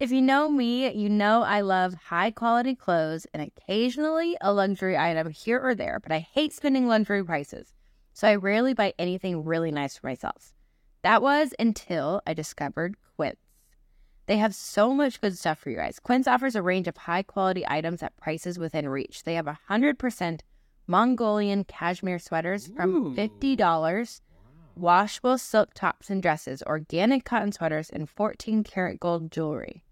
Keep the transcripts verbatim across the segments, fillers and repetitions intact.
If you know me, you know I love high-quality clothes and occasionally a luxury item here or there, but I hate spending luxury prices, so I rarely buy anything really nice for myself. That was until I discovered Quince. They have so much good stuff for you guys. Quince offers a range of high-quality items at prices within reach. They have one hundred percent Mongolian cashmere sweaters from fifty dollars, washable silk tops and dresses, organic cotton sweaters, and fourteen karat gold jewelry.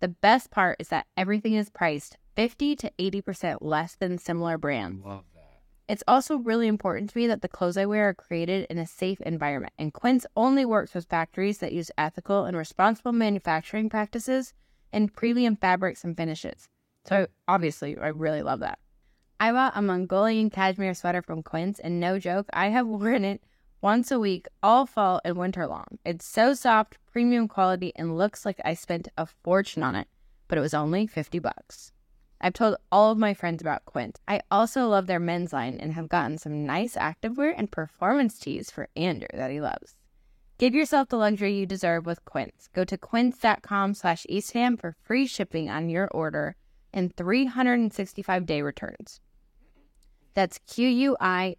The best part is that everything is priced fifty to eighty percent less than similar brands. Love that. It's also really important to me that the clothes I wear are created in a safe environment, and Quince only works with factories that use ethical and responsible manufacturing practices and premium fabrics and finishes. So obviously, I really love that. I bought a Mongolian cashmere sweater from Quince, and no joke, I have worn it once a week, all fall and winter long. It's so soft, premium quality, and looks like I spent a fortune on it, but it was only fifty bucks. I've told all of my friends about Quince. I also love their men's line and have gotten some nice activewear and performance tees for Andrew that he loves. Give yourself the luxury you deserve with Quince. Go to quince.com slash Eastham for free shipping on your order and three hundred sixty-five day returns. That's Q-U-I-N-C-E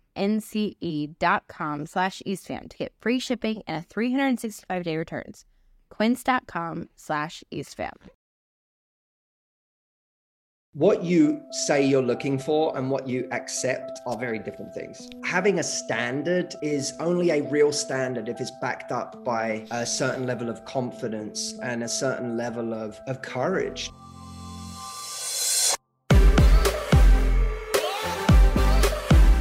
dot com slash Eastham to get free shipping and a three hundred sixty-five day returns. Quince.com slash Eastham. What you say you're looking for and what you accept are very different things. Having a standard is only a real standard if it's backed up by a certain level of confidence and a certain level of, of courage.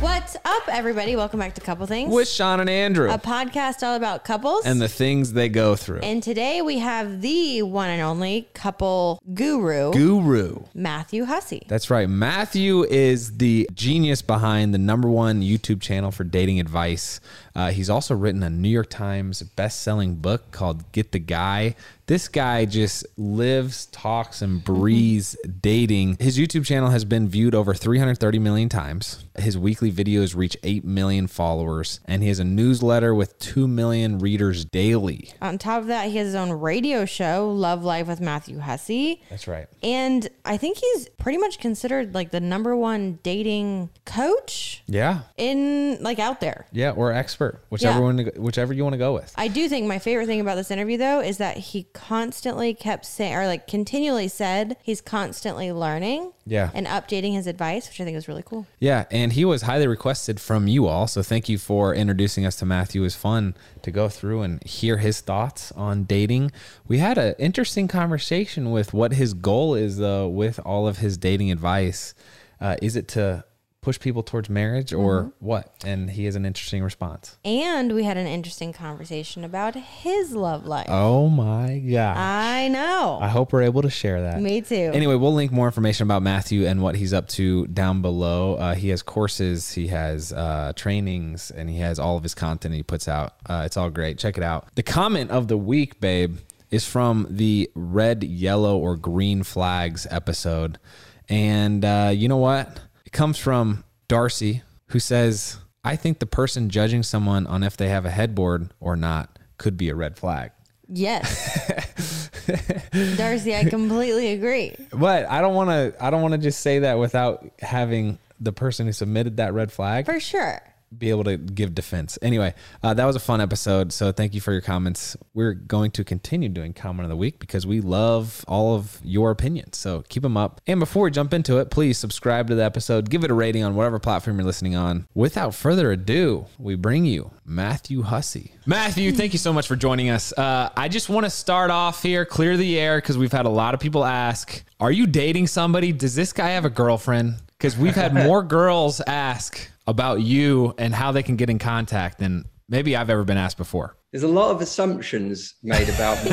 What's up, everybody? Welcome back to Couple Things with Sean and Andrew, a podcast all about couples and the things they go through. And today we have the one and only couple guru, guru Matthew Hussey. That's right. Matthew is the genius behind the number one YouTube channel for dating advice. Uh, he's also written a New York Times best-selling book called Get the Guy. This guy just lives, talks, and breathes dating. His YouTube channel has been viewed over three hundred thirty million times. His weekly videos reach eight million followers, and he has a newsletter with two million readers daily. On top of that, he has his own radio show, Love Life with Matthew Hussey. That's right. And I think he's pretty much considered like the number one dating coach. Yeah. In like out there. Yeah, or expert, whichever yeah. one, whichever you want to go with. I do think my favorite thing about this interview, though, is that he constantly kept saying, or like continually said, he's constantly learning yeah. and updating his advice, which I think is really cool. Yeah. And he was highly requested from you all. So thank you for introducing us to Matthew. It was fun to go through and hear his thoughts on dating. We had an interesting conversation with what his goal is, though, with all of his dating advice. Uh, is it to push people towards marriage or mm-hmm. what? And he has an interesting response. And we had an interesting conversation about his love life. Oh my gosh. I know. I hope we're able to share that. Me too. Anyway, we'll link more information about Matthew and what he's up to down below. Uh, he has courses, he has uh, trainings, and he has all of his content he puts out. Uh, it's all great. Check it out. The comment of the week, babe, is from the red, yellow, or green flags episode. And uh, you know what? Comes from Darcy, who says, I think the person judging someone on if they have a headboard or not could be a red flag. Yes. Darcy, I completely agree. But I don't want to I don't want to just say that without having the person who submitted that red flag for sure be able to give defense. Anyway, uh, that was a fun episode. So thank you for your comments. We're going to continue doing comment of the week because we love all of your opinions. So keep them up. And before we jump into it, please subscribe to the episode. Give it a rating on whatever platform you're listening on. Without further ado, we bring you Matthew Hussey. Matthew, thank you so much for joining us. Uh, I just want to start off here, clear the air, because we've had a lot of people ask, are you dating somebody? Does this guy have a girlfriend? Because we've had more girls ask about you and how they can get in contact than maybe I've ever been asked before. There's a lot of assumptions made about me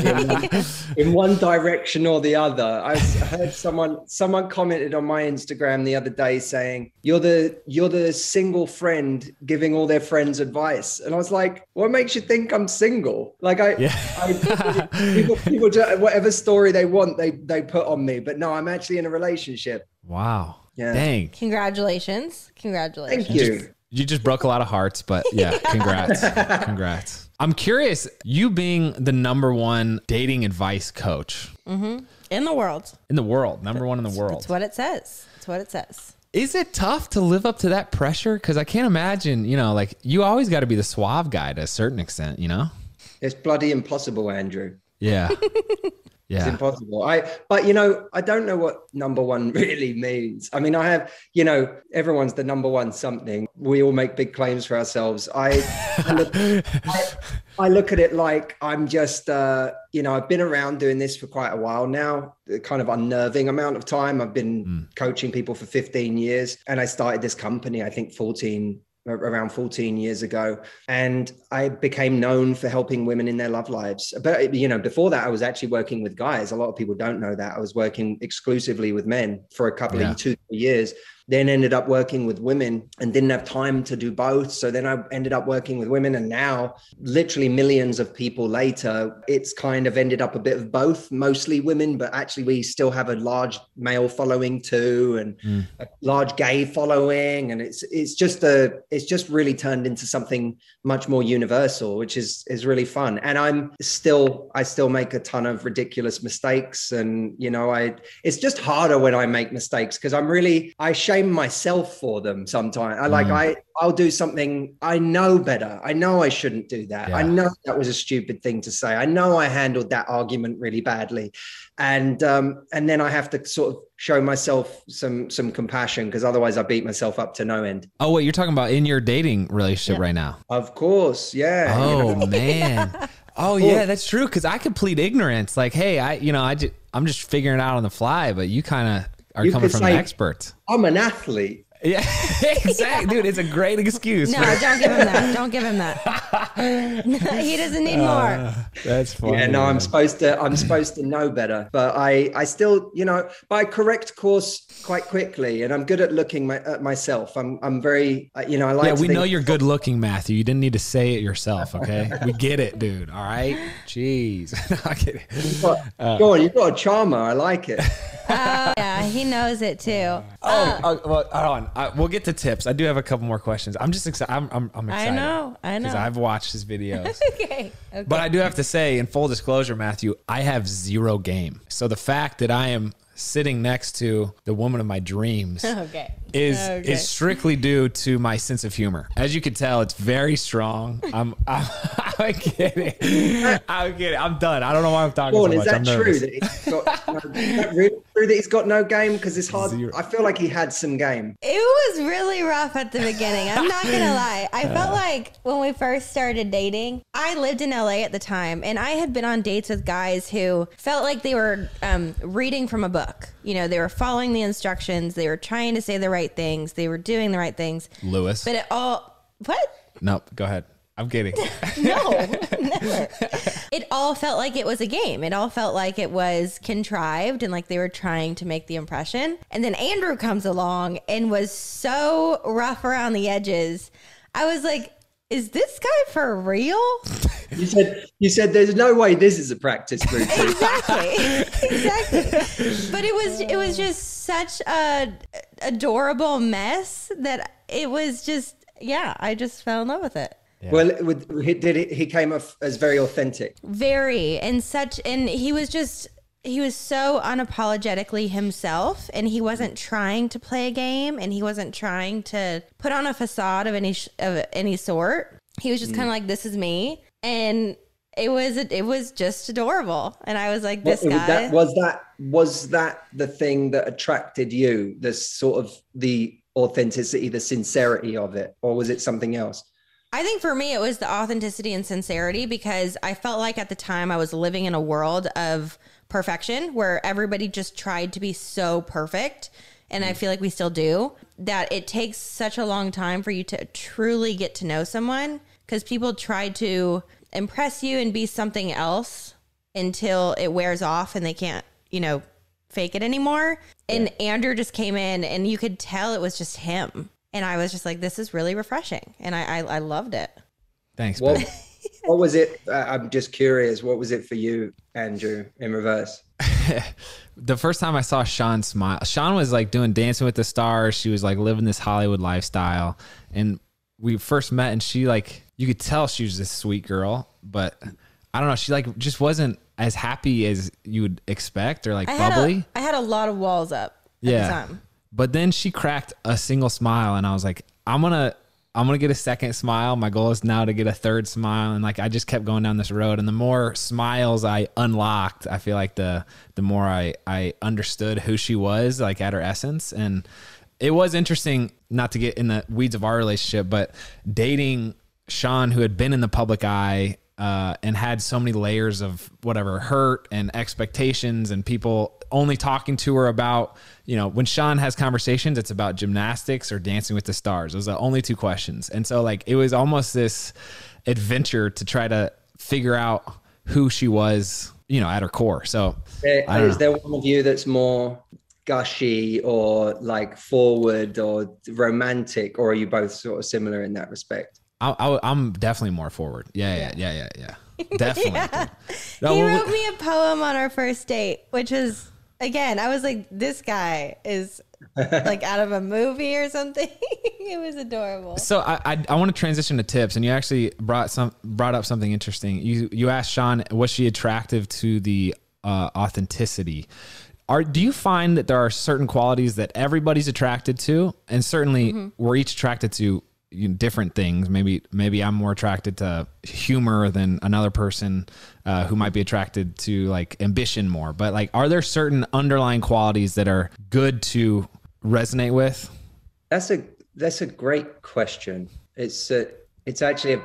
in, in one direction or the other. I heard someone someone commented on my Instagram the other day saying, you're the you're the single friend giving all their friends advice. And I was like, what makes you think I'm single? Like I, yeah. I people, people do whatever story they want, they they put on me. But no, I'm actually in a relationship. Wow. Yeah. Dang. Congratulations. Congratulations. Thank you. You just, you just broke a lot of hearts, but yeah, yeah. congrats. Congrats. I'm curious, you being the number one dating advice coach. Mm-hmm. In the world. In the world. Number that's, one in the world. That's what it says. That's what it says. Is it tough to live up to that pressure? Because I can't imagine, you know, like you always got to be the suave guy to a certain extent, you know? It's bloody impossible, Andrew. Yeah. Yeah. It's impossible. I, but you know, I don't know what number one really means. I mean, I have, you know, everyone's the number one something. We all make big claims for ourselves. I, I, look, I, I look at it like I'm just, uh, you know, I've been around doing this for quite a while now, the kind of unnerving amount of time. I've been mm. coaching people for fifteen years, and I started this company, I think fourteen around fourteen years ago. And I became known for helping women in their love lives. But, you know, before that, I was actually working with guys. A lot of people don't know that. I was working exclusively with men for a couple yeah. of two, three years, then ended up working with women and didn't have time to do both. So then I ended up working with women. And now, literally millions of people later, it's kind of ended up a bit of both, mostly women, but actually we still have a large male following too, and mm. a large gay following. And it's it's just a it's just really turned into something much more universal, which is is really fun. And I'm still, I still make a ton of ridiculous mistakes. And, you know, I it's just harder when I make mistakes because I'm really, I shame myself for them sometimes. I like mm. I I'll do something I know better. I know I shouldn't do that. Yeah. I know that was a stupid thing to say. I know I handled that argument really badly. And um and then I have to sort of show myself some some compassion because otherwise I beat myself up to no end. Oh, wait, you're talking about in your dating relationship yeah. right now? Of course, yeah. Oh, you know? Man. yeah. Oh, yeah, that's true, because I could plead ignorance. Like, hey, I you know, I just, I'm just figuring it out on the fly, but you kind of are you coming from say, the experts. I'm an athlete. Yeah, exactly. Dude, it's a great excuse. No, right? Don't give him that. Don't give him that. He doesn't need more. Uh, that's fine. Yeah, no, I'm supposed to, I'm supposed to know better, but I, I still, you know, but I correct course quite quickly, and I'm good at looking my, at myself. I'm, I'm very, uh, you know, I like. Yeah, we to think- know you're good looking, Matthew. You didn't need to say it yourself. Okay, we get it, dude. All right, jeez. No, I get it. Got, uh, go on, you've got a charmer. I like it. Oh yeah, he knows it too. Oh, uh, oh well, hold on. I, we'll get to tips. I do have a couple more questions. I'm just excited. I'm, I'm, I'm excited. I know. I know. Because I've watched his videos. okay, okay. But I do have to say, in full disclosure, Matthew, I have zero game. So the fact that I am sitting next to the woman of my dreams okay. is okay. is strictly due to my sense of humor. As you can tell, it's very strong. I'm I'm, I'm kidding. I'm kidding. I'm done. I don't know why I'm talking Lord, so much. Is that I'm true? That he's got no, is that really true that he's got no game? Because it's hard. Zero. I feel like he had some game. It was really rough at the beginning. I'm not gonna lie. I felt uh, like when we first started dating, I lived in L A at the time, and I had been on dates with guys who felt like they were um, reading from a book. You know, they were following the instructions. They were trying to say the right things. They were doing the right things. Lewis. But it all, what? No, go ahead. I'm kidding. No, never. It all felt like it was a game. It all felt like it was contrived and like they were trying to make the impression. And then Andrew comes along and was so rough around the edges. I was like, is this guy for real? You said, you said there's no way this is a practice group. Exactly. Exactly. But it was, it was just such a adorable mess that it was just, yeah, I just fell in love with it. Yeah. Well, with, he, did it, he came off as very authentic. Very. And such, and he was just, he was so unapologetically himself, and he wasn't trying to play a game, and he wasn't trying to put on a facade of any sh- of any sort. He was just mm. kind of like, "This is me," and it was it was just adorable. And I was like, "This what, guy that, was that was that the thing that attracted you? This sort of the authenticity, the sincerity of it, or was it something else?" I think for me, it was the authenticity and sincerity, because I felt like at the time I was living in a world of perfection where everybody just tried to be so perfect. And I feel like we still do that. It takes such a long time for you to truly get to know someone, because people try to impress you and be something else until it wears off and they can't, you know, fake it anymore. And yeah. Andrew just came in and you could tell it was just him. And I was just like, this is really refreshing. And I, I, I loved it. Thanks. Well, what was it? Uh, I'm just curious. What was it for you, Andrew, in reverse? The first time I saw Sean smile, Sean was like doing Dancing with the Stars. She was like living this Hollywood lifestyle. And we first met, and she, like, you could tell she was this sweet girl, but I don't know, she like just wasn't as happy as you would expect, or like I bubbly. Had a, I had a lot of walls up at yeah. the time. But then she cracked a single smile, and I was like, I'm gonna, I'm gonna get a second smile. My goal is now to get a third smile, and like I just kept going down this road. And the more smiles I unlocked, I feel like the the more I I understood who she was, like at her essence. And it was interesting, not to get in the weeds of our relationship, but dating Sean, who had been in the public eye uh, and had so many layers of whatever hurt and expectations and people only talking to her about, you know, when Sean has conversations, it's about gymnastics or Dancing with the Stars. Those are the only two questions. And so like, it was almost this adventure to try to figure out who she was, you know, at her core. So there, is there one of you that's more gushy or like forward or romantic, or are you both sort of similar in that respect? I, I, I'm definitely more forward. Yeah, yeah, yeah, yeah, yeah. Definitely. yeah. No, he wrote we, me a poem on our first date, which was, again, I was like, this guy is like out of a movie or something. It was adorable. So I, I, I want to transition to tips, and you actually brought some brought up something interesting. You you asked Sean, was she attractive to the uh, authenticity? Are, do you find that there are certain qualities that everybody's attracted to, and certainly mm-hmm. we're each attracted to different things? Maybe, maybe I'm more attracted to humor than another person uh, who might be attracted to like ambition more, but like, are there certain underlying qualities that are good to resonate with? That's a, that's a great question. It's a, it's actually a,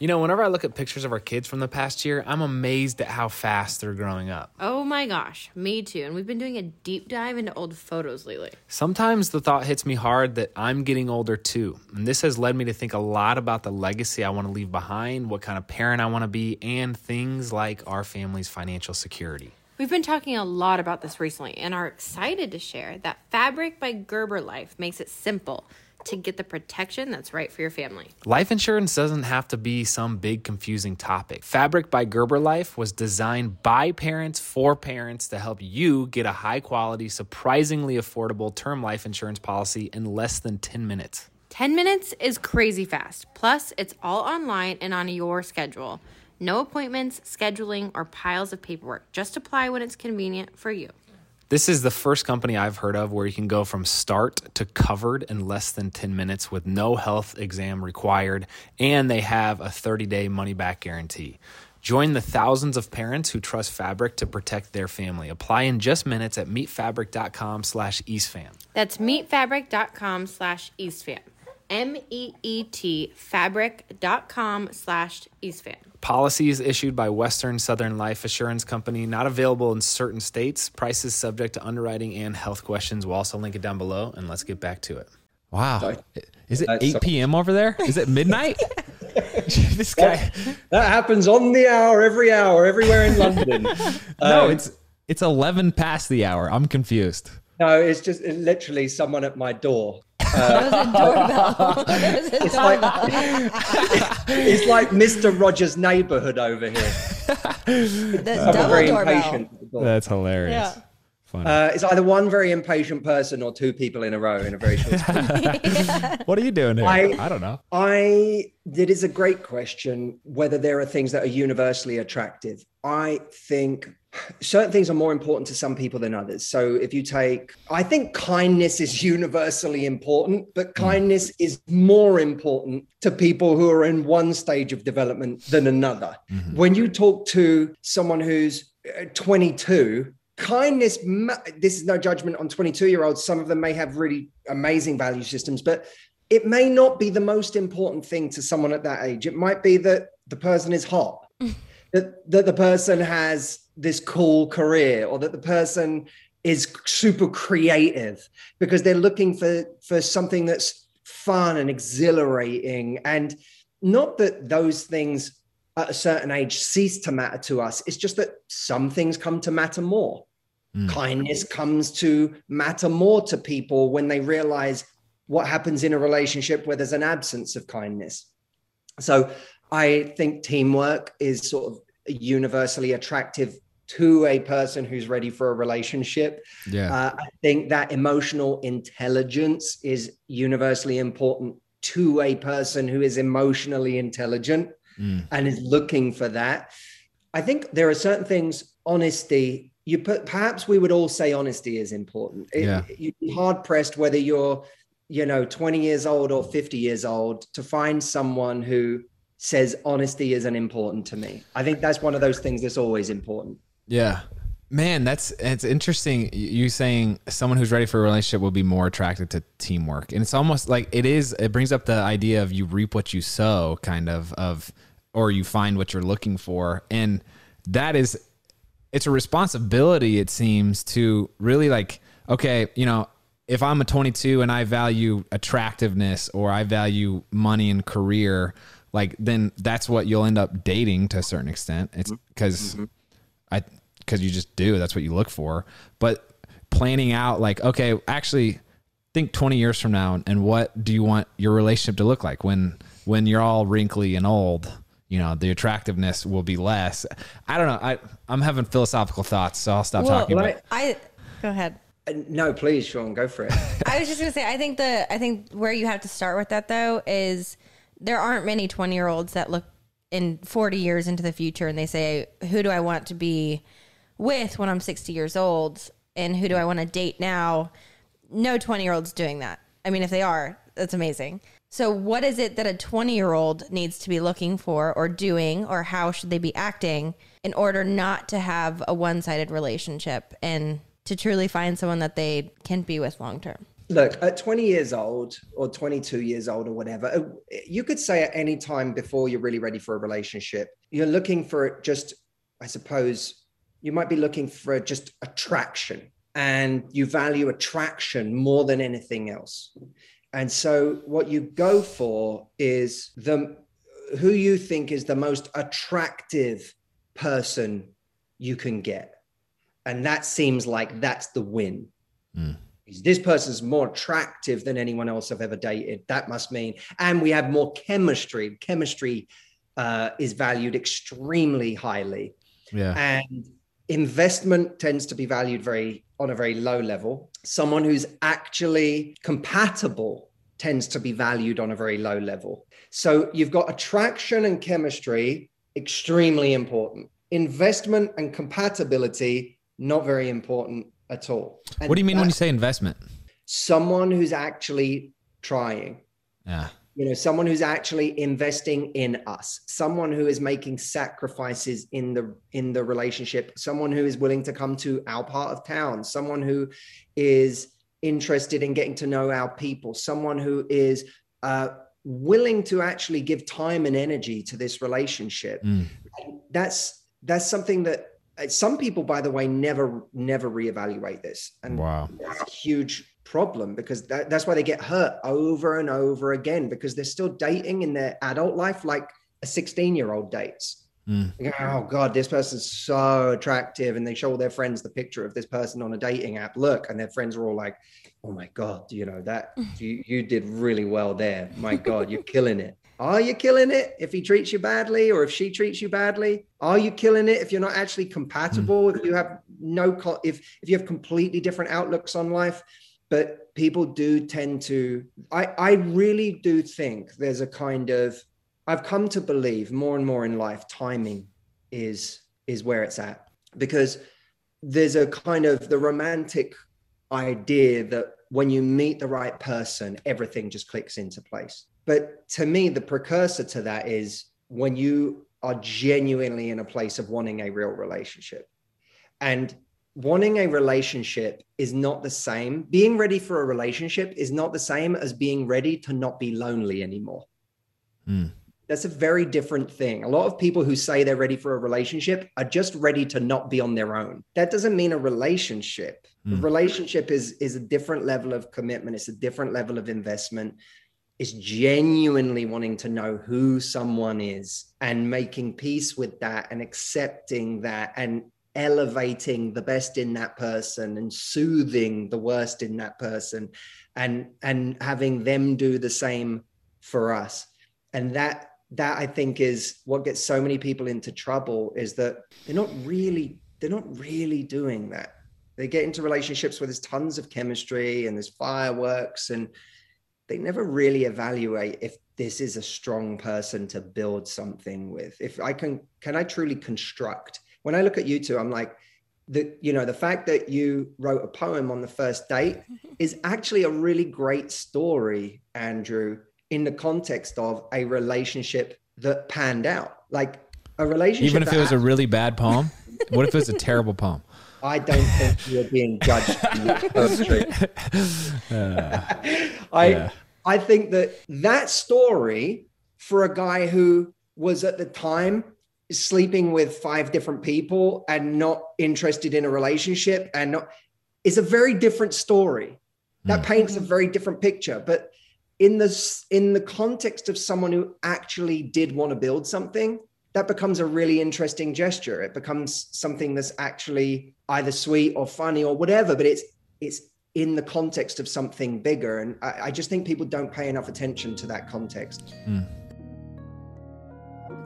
you know, whenever I look at pictures of our kids from the past year, I'm amazed at how fast they're growing up. Oh my gosh, me too. And we've been doing a deep dive into old photos lately. Sometimes the thought hits me hard that I'm getting older too. And this has led me to think a lot about the legacy I want to leave behind, what kind of parent I want to be, and things like our family's financial security. We've been talking a lot about this recently and are excited to share that Fabric by Gerber Life makes it simple to get the protection that's right for your family. Life insurance doesn't have to be some big confusing topic. Fabric by Gerber Life was designed by parents for parents to help you get a high quality, surprisingly affordable term life insurance policy in less than ten minutes. ten minutes is crazy fast. Plus, it's all online and on your schedule. No appointments, scheduling, or piles of paperwork. Just apply when it's convenient for you. This is the first company I've heard of where you can go from start to covered in less than ten minutes with no health exam required, and they have a thirty-day money-back guarantee. Join the thousands of parents who trust Fabric to protect their family. Apply in just minutes at meetfabric.com slash eastfam. That's meetfabric.com slash eastfam. M E E T fabric.com slash eastfam. Policies issued by Western Southern Life Assurance Company, not available in certain states. Prices subject to underwriting and health questions. We'll also link it down below, and let's get back to it. Wow. Sorry. Is it eight p.m. over there? Is it midnight? This guy. That happens on the hour, every hour, everywhere in London. No, um, it's it's eleven past the hour. I'm confused. No, it's just it literally someone at my door. Uh, it was a doorbell. It was a doorbell. It's, like, it's like Mister Rogers' Neighborhood over here. That's double very doorbell. Impatient. That's hilarious. Yeah. Funny. Uh, it's either one very impatient person or two people in a row in a very short time. yeah. What are you doing here? I, I don't know. I. It is a great question whether there are things that are universally attractive. I think certain things are more important to some people than others. So if you take, I think kindness is universally important, but kindness is more important to people who are in one stage of development than another. Mm-hmm. When you talk to someone who's twenty-two, kindness, this is no judgment on twenty-two-year-olds. Some of them may have really amazing value systems, but it may not be the most important thing to someone at that age. It might be that the person is hot, that, that the person has this cool career, or that the person is super creative because they're looking for, for something that's fun and exhilarating. And not that those things at a certain age cease to matter to us. It's just that some things come to matter more. Mm. Kindness comes to matter more to people when they realize what happens in a relationship where there's an absence of kindness. So I think teamwork is sort of universally attractive to a person who's ready for a relationship. Yeah. Uh, I think that emotional intelligence is universally important to a person who is emotionally intelligent mm. and is looking for that. I think there are certain things, honesty, you put, perhaps we would all say honesty is important. It, yeah. You'd be hard pressed whether you're, you know, twenty years old or fifty years old to find someone who says honesty isn't important to me. I think that's one of those things that's always important. Yeah, man, that's, it's interesting. You saying someone who's ready for a relationship will be more attracted to teamwork. And it's almost like it is, it brings up the idea of you reap what you sow kind of, of, or you find what you're looking for. And that is, it's a responsibility, it seems, to really like, okay, you know, if I'm a twenty-two and I value attractiveness or I value money and career, like then that's what you'll end up dating to a certain extent. It's because mm-hmm. I, because you just do, that's what you look for. But planning out like, okay, actually think twenty years from now and what do you want your relationship to look like when, when you're all wrinkly and old, you know, the attractiveness will be less. I don't know. I, I'm having philosophical thoughts, so I'll stop well, talking. Like, about I go ahead. No, please, Sean, go for it. I was just going to say, I think the, I think where you have to start with that though, is there aren't many twenty year olds that look in forty years into the future and they say, who do I want to be with when I'm sixty years old? And who do I want to date now? No twenty year olds doing that. I mean, if they are, that's amazing. So what is it that a twenty year old needs to be looking for or doing, or how should they be acting in order not to have a one sided relationship and to truly find someone that they can be with long term? Look, at twenty years old or twenty-two years old or whatever, you could say at any time before you're really ready for a relationship, you're looking for just, I suppose, you might be looking for just attraction, and you value attraction more than anything else. And so what you go for is the who you think is the most attractive person you can get. And that seems like that's the win. Mm. This person's more attractive than anyone else I've ever dated. That must mean, and we have more chemistry. Chemistry uh, is valued extremely highly. Yeah. And investment tends to be valued very on a very low level. Someone who's actually compatible tends to be valued on a very low level. So you've got attraction and chemistry, extremely important. Investment and compatibility, not very important at all. And what do you mean that, when you say investment? Someone who's actually trying. Yeah. You know, someone who's actually investing in us, someone who is making sacrifices in the in the relationship, someone who is willing to come to our part of town, someone who is interested in getting to know our people, someone who is uh, willing to actually give time and energy to this relationship. Mm. That's that's something that some people, by the way, never, never reevaluate this. And wow. That's a huge problem because that, that's why they get hurt over and over again, because they're still dating in their adult life like a sixteen year old dates. Mm. Go, oh God, this person's so attractive. And they show all their friends the picture of this person on a dating app. Look, and their friends are all like, oh my God, you know, that you, you did really well there. My God, you're killing it. Are you killing it if he treats you badly or if she treats you badly? Are you killing it if you're not actually compatible, mm. if you have no, co- if, if you have completely different outlooks on life? But people do tend to, I, I really do think there's a kind of, I've come to believe more and more in life, timing is, is where it's at, because there's a kind of the romantic idea that when you meet the right person, everything just clicks into place. But to me, the precursor to that is when you are genuinely in a place of wanting a real relationship. And wanting a relationship is not the same. Being ready for a relationship is not the same as being ready to not be lonely anymore. Mm. That's a very different thing. A lot of people who say they're ready for a relationship are just ready to not be on their own. That doesn't mean a relationship. Mm. A relationship is, is a different level of commitment. It's a different level of investment. Is genuinely wanting to know who someone is and making peace with that and accepting that and elevating the best in that person and soothing the worst in that person and and having them do the same for us. And that that I think is what gets so many people into trouble, is that they're not really they're not really doing that. They get into relationships where there's tons of chemistry and there's fireworks, and they never really evaluate if this is a strong person to build something with. If I can, can I truly construct? When I look at you two, I'm like, the, you know, the fact that you wrote a poem on the first date is actually a really great story, Andrew, in the context of a relationship that panned out. Like a relationship. Even if it was a really bad poem? What if it was a terrible poem? I don't think you're being judged. uh, I yeah. I think that that story for a guy who was at the time sleeping with five different people and not interested in a relationship and not is a very different story. That mm. paints a very different picture. But in the in the context of someone who actually did want to build something, that becomes a really interesting gesture. It becomes something that's actually either sweet or funny or whatever, but it's it's in the context of something bigger. And I, I just think people don't pay enough attention to that context. Mm.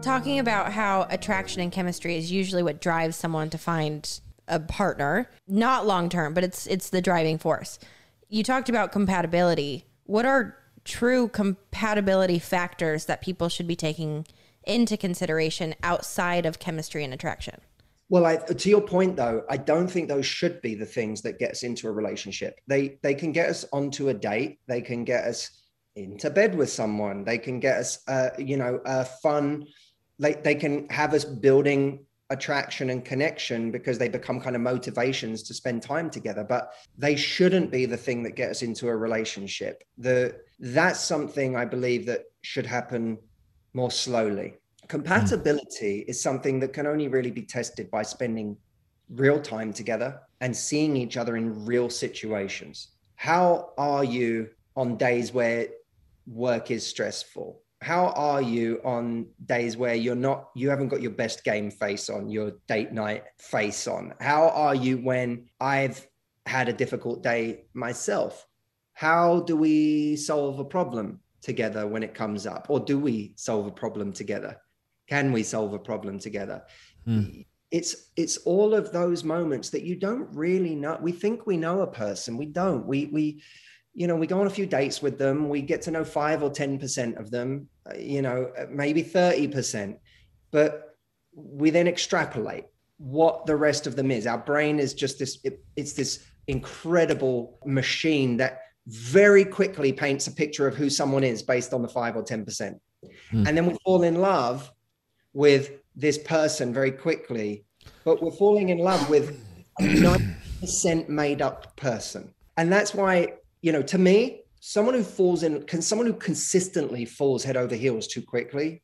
Talking about how attraction and chemistry is usually what drives someone to find a partner, not long-term, but it's it's the driving force. You talked about compatibility. What are true compatibility factors that people should be taking into consideration outside of chemistry and attraction? Well, I, to your point, though, I don't think those should be the things that get us into a relationship. They they can get us onto a date. They can get us into bed with someone. They can get us, uh, you know, uh, fun. They, they can have us building attraction and connection because they become kind of motivations to spend time together. But they shouldn't be the thing that gets us into a relationship. The, that's something I believe that should happen more slowly. Compatibility mm. is something that can only really be tested by spending real time together and seeing each other in real situations. How are you on days where work is stressful? How are you on days where you're not, you haven't got your best game face on, your date night face on? How are you when I've had a difficult day myself? How do we solve a problem together when it comes up? Or do we solve a problem together? Can we solve a problem together? Mm. It's it's all of those moments that you don't really know. We think we know a person, we don't. We we you know, we go on a few dates with them, we get to know five or ten percent of them, you know, maybe thirty percent, but we then extrapolate what the rest of them is. Our brain is just this, it, it's this incredible machine that very quickly paints a picture of who someone is based on the five or ten percent. Hmm. And then we fall in love with this person very quickly, but we're falling in love with a ninety percent made up person. And that's why, you know, to me, someone who falls in, can someone who consistently falls head over heels too quickly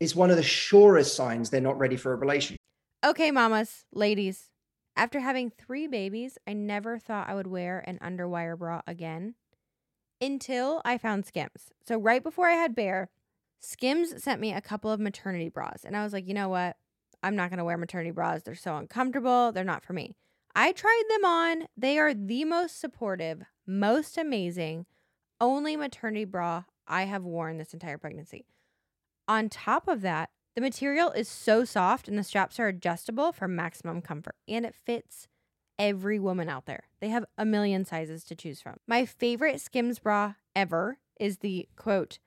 is one of the surest signs they're not ready for a relationship. Okay, mamas, ladies, after having three babies, I never thought I would wear an underwire bra again until I found Skims. So right before I had Bear, Skims sent me a couple of maternity bras. And I was like, you know what? I'm not going to wear maternity bras. They're so uncomfortable. They're not for me. I tried them on. They are the most supportive, most amazing, only maternity bra I have worn this entire pregnancy. On top of that, the material is so soft and the straps are adjustable for maximum comfort, and it fits every woman out there. They have a million sizes to choose from. My favorite Skims bra ever is the, quote,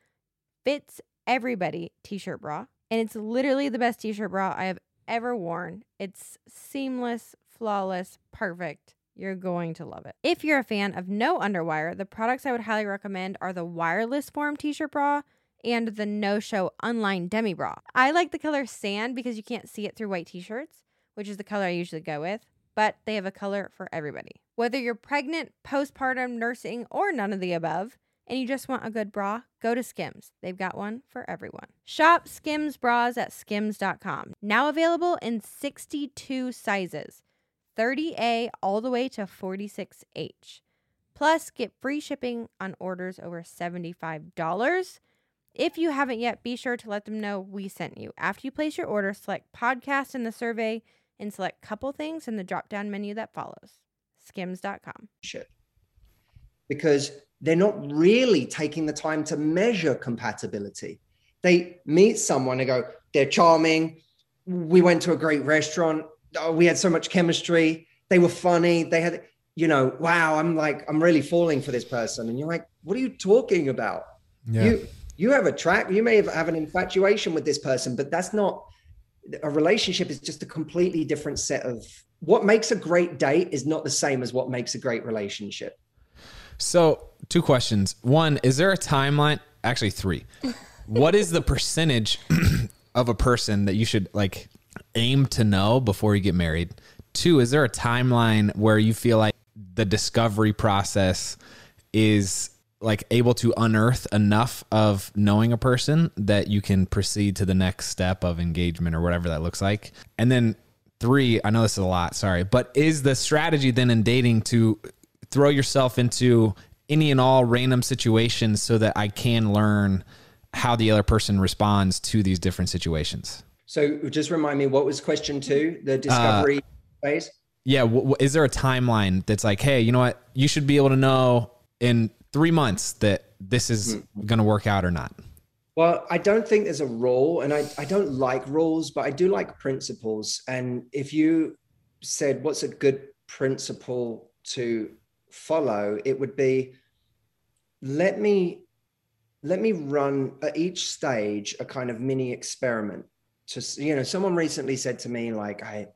fits everybody t-shirt bra, and it's literally the best t-shirt bra I have ever worn. It's seamless, flawless, perfect. You're going to love it. If you're a fan of no underwire, the products I would highly recommend are the wireless form t-shirt bra and the no-show unlined demi bra. I like the color sand because you can't see it through white t-shirts, which is the color I usually go with, but they have a color for everybody. Whether you're pregnant, postpartum, nursing, or none of the above, and you just want a good bra, go to Skims. They've got one for everyone. Shop Skims bras at skims dot com. Now available in sixty-two sizes. thirty A all the way to forty-six H. Plus, get free shipping on orders over seventy-five dollars. If you haven't yet, be sure to let them know we sent you. After you place your order, select podcast in the survey and select couple things in the drop-down menu that follows. Skims dot com. Because they're not really taking the time to measure compatibility. They meet someone and go, they're charming. We went to a great restaurant. oh, we had so much chemistry. They were funny. They had, you know, wow, I'm like, I'm really falling for this person. And you're like, what are you talking about? Yeah. You you have a track. You may have an infatuation with this person, but that's not a relationship. Is just a completely different set of what makes a great date is not the same as what makes a great relationship. So two questions. One, is there a timeline? Actually, three. What is the percentage of a person that you should like aim to know before you get married? Two, is there a timeline where you feel like the discovery process is like able to unearth enough of knowing a person that you can proceed to the next step of engagement or whatever that looks like? And then three, I know this is a lot, sorry, but is the strategy then in dating to throw yourself into any and all random situations so that I can learn how the other person responds to these different situations? So just remind me, what was question two? The discovery uh, phase? Yeah. W- w- is there a timeline that's like, hey, you know what? You should be able to know in three months that this is mm. going to work out or not. Well, I don't think there's a rule, and I, I don't like rules, but I do like principles. And if you said, what's a good principle to follow? It would be, let me let me run at each stage a kind of mini experiment. Just, you know, someone recently said to me, like, I,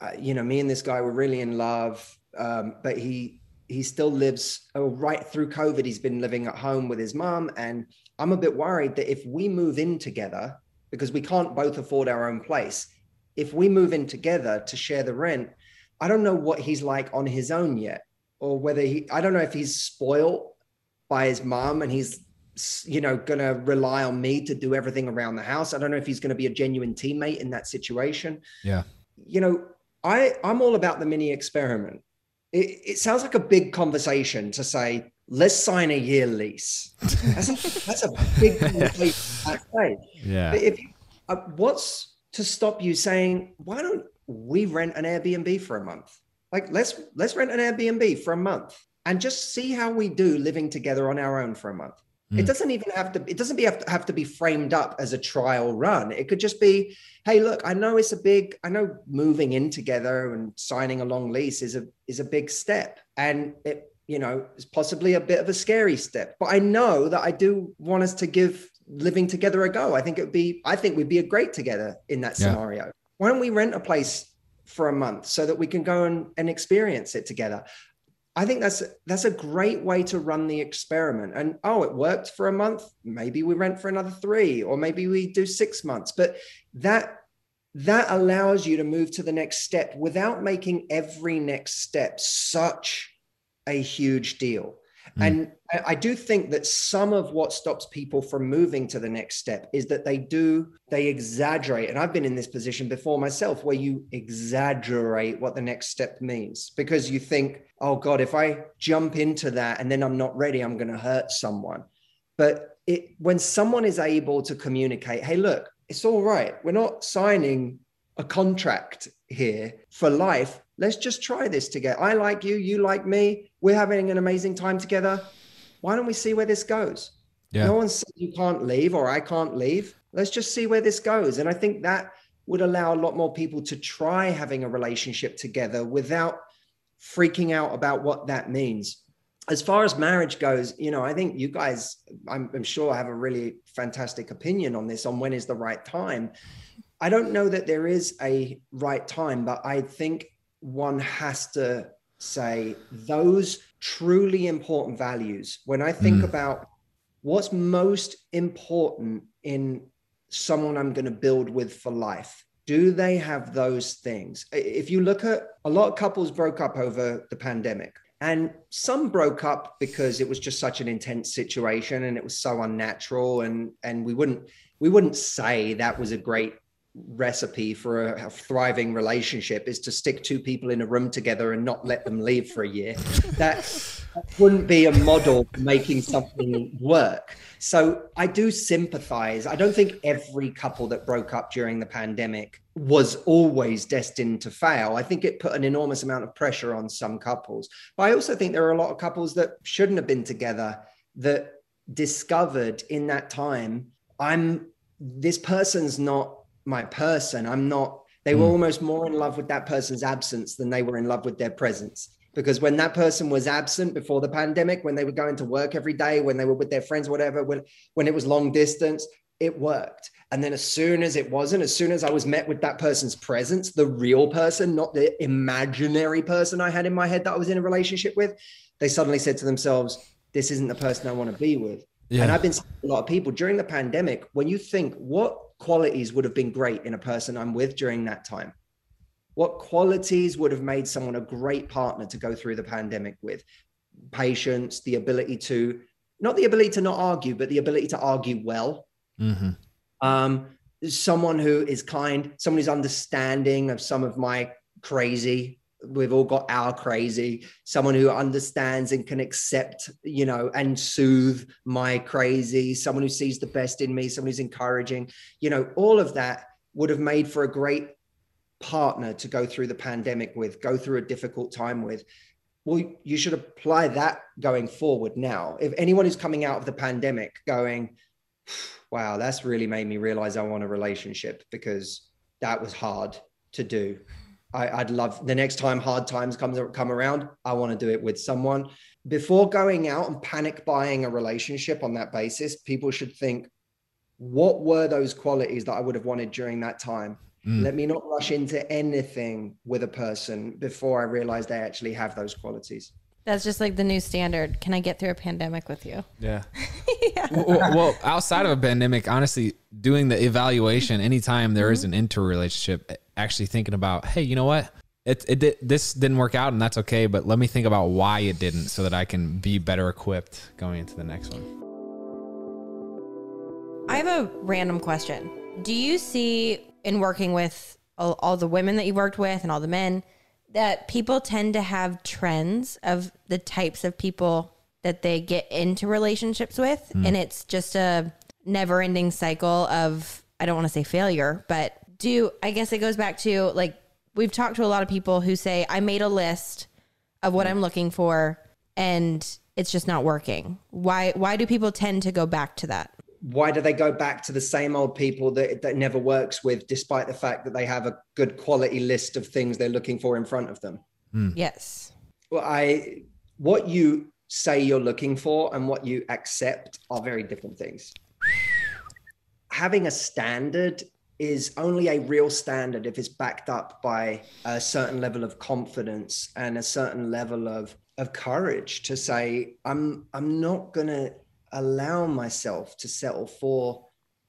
uh, you know, me and this guy were really in love, um, but he, he still lives oh, right through COVID. He's been living at home with his mom. And I'm a bit worried that if we move in together, because we can't both afford our own place, if we move in together to share the rent, I don't know what he's like on his own yet, or whether he, I don't know if he's spoiled by his mom and he's, you know, going to rely on me to do everything around the house. I don't know if he's going to be a genuine teammate in that situation. Yeah. You know, I, I'm all about the mini experiment. It, it sounds like a big conversation to say, let's sign a year lease. That's a, that's a big conversation. Yeah. But if you, uh, what's to stop you saying, why don't we rent an Airbnb for a month? Like let's, let's rent an Airbnb for a month and just see how we do living together on our own for a month. It doesn't even have to, it doesn't be, have, to, have to be framed up as a trial run. It could just be, hey, look, I know it's a big, I know moving in together and signing a long lease is a, is a big step. And it, you know, it's possibly a bit of a scary step, but I know that I do want us to give living together a go. I think it would be, I think we'd be a great together in that scenario. Yeah. Why don't we rent a place for a month so that we can go and, and experience it together? I think that's that's a great way to run the experiment. And, oh, it worked for a month. Maybe we rent for another three, or maybe we do six months. But that that allows you to move to the next step without making every next step such a huge deal. Mm. And I, I do think that some of what stops people from moving to the next step is that they do, they exaggerate. And I've been in this position before myself where you exaggerate what the next step means because you think, oh God, if I jump into that and then I'm not ready, I'm going to hurt someone. But it, when someone is able to communicate, hey, look, it's all right. We're not signing a contract here for life. Let's just try this together. I like you, you like me. We're having an amazing time together. Why don't we see where this goes? Yeah. No one said you can't leave or I can't leave. Let's just see where this goes. And I think that would allow a lot more people to try having a relationship together without freaking out about what that means. As far as marriage goes, you know, I think you guys, I'm, I'm sure have a really fantastic opinion on this, on when is the right time. I don't know that there is a right time, but I think one has to say those truly important values. When I think mm. about what's most important in someone I'm going to build with for life, do they have those things? If you look at a lot of couples broke up over the pandemic, and some broke up because it was just such an intense situation and it was so unnatural. And, and we wouldn't, we wouldn't say that was a great recipe for a, a thriving relationship is to stick two people in a room together and not let them leave for a year. That, that wouldn't be a model for making something work. So I do sympathize. I don't think every couple that broke up during the pandemic was always destined to fail. I think it put an enormous amount of pressure on some couples. But I also think there are a lot of couples that shouldn't have been together that discovered in that time, I'm, this person's not my person. I'm not, They were mm. almost more in love with that person's absence than they were in love with their presence. Because when that person was absent before the pandemic, when they were going to work every day, when they were with their friends, whatever, when, when it was long distance, it worked. And then as soon as it wasn't, as soon as I was met with that person's presence, the real person, not the imaginary person I had in my head that I was in a relationship with, they suddenly said to themselves, this isn't the person I want to be with. Yeah. And I've been seeing a lot of people during the pandemic, when you think, what qualities would have been great in a person I'm with during that time? What qualities would have made someone a great partner to go through the pandemic with? Patience, the ability to, not the ability to not argue, but the ability to argue well. Mm-hmm. Um, someone who is kind, someone who's understanding of some of my crazy. We've all got our crazy. Someone who understands and can accept, you know, and soothe my crazy. Someone who sees the best in me. Someone who's encouraging. You know, all of that would have made for a great partner to go through the pandemic with, go through a difficult time with. Well, you should apply that going forward now. If anyone is coming out of the pandemic going, wow, that's really made me realize I want a relationship because that was hard to do. I, I'd love the next time hard times comes come around, I want to do it with someone. Before going out and panic buying a relationship on that basis, people should think, what were those qualities that I would have wanted during that time? Mm. Let me not rush into anything with a person before I realize they actually have those qualities. That's just like the new standard. Can I get through a pandemic with you? Yeah. Yeah. Well, well, outside of a pandemic, honestly, doing the evaluation anytime there mm-hmm. is an interrelationship, actually thinking about, hey, you know what? It, it did, this didn't work out and that's okay, but let me think about why it didn't so that I can be better equipped going into the next one. I have a random question. Do you see in working with all, all the women that you've worked with and all the men, that people tend to have trends of the types of people that they get into relationships with? Mm. And it's just a never ending cycle of, I don't want to say failure, but do, I guess it goes back to like, we've talked to a lot of people who say, I made a list of what mm. I'm looking for and it's just not working. Why, why do people tend to go back to that? Why do they go back to the same old people that that never works with, despite the fact that they have a good quality list of things they're looking for in front of them? Mm. Yes. Well, I, what you say you're looking for and what you accept are very different things. Having a standard is only a real standard if it's backed up by a certain level of confidence and a certain level of, of courage to say, I'm, I'm not going to allow myself to settle for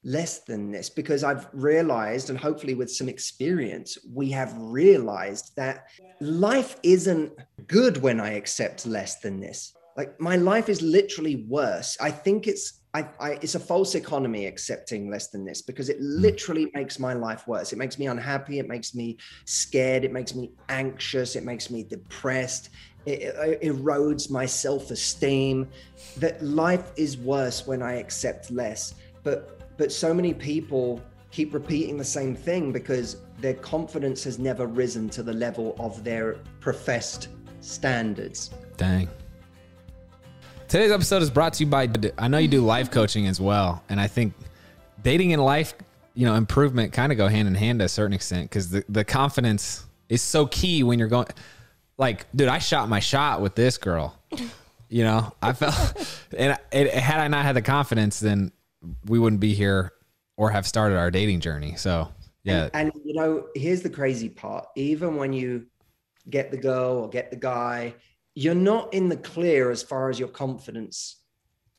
less than this, because I've realized, and hopefully with some experience, we have realized that life isn't good when I accept less than this. Like my life is literally worse. I think it's, I, I, it's a false economy accepting less than this, because it literally makes my life worse. It makes me unhappy. It makes me scared. It makes me anxious. It makes me depressed. It, it erodes my self-esteem. That life is worse when I accept less. But but so many people keep repeating the same thing because their confidence has never risen to the level of their professed standards. Dang. Today's episode is brought to you by, I know you do life coaching as well. And I think dating and life, you know, improvement kind of go hand in hand to a certain extent, because the, the confidence is so key when you're going... Like, dude, I shot my shot with this girl, you know, I felt, and it, had I not had the confidence, then we wouldn't be here or have started our dating journey. So, yeah. And, and you know, here's the crazy part. Even when you get the girl or get the guy, you're not in the clear as far as your confidence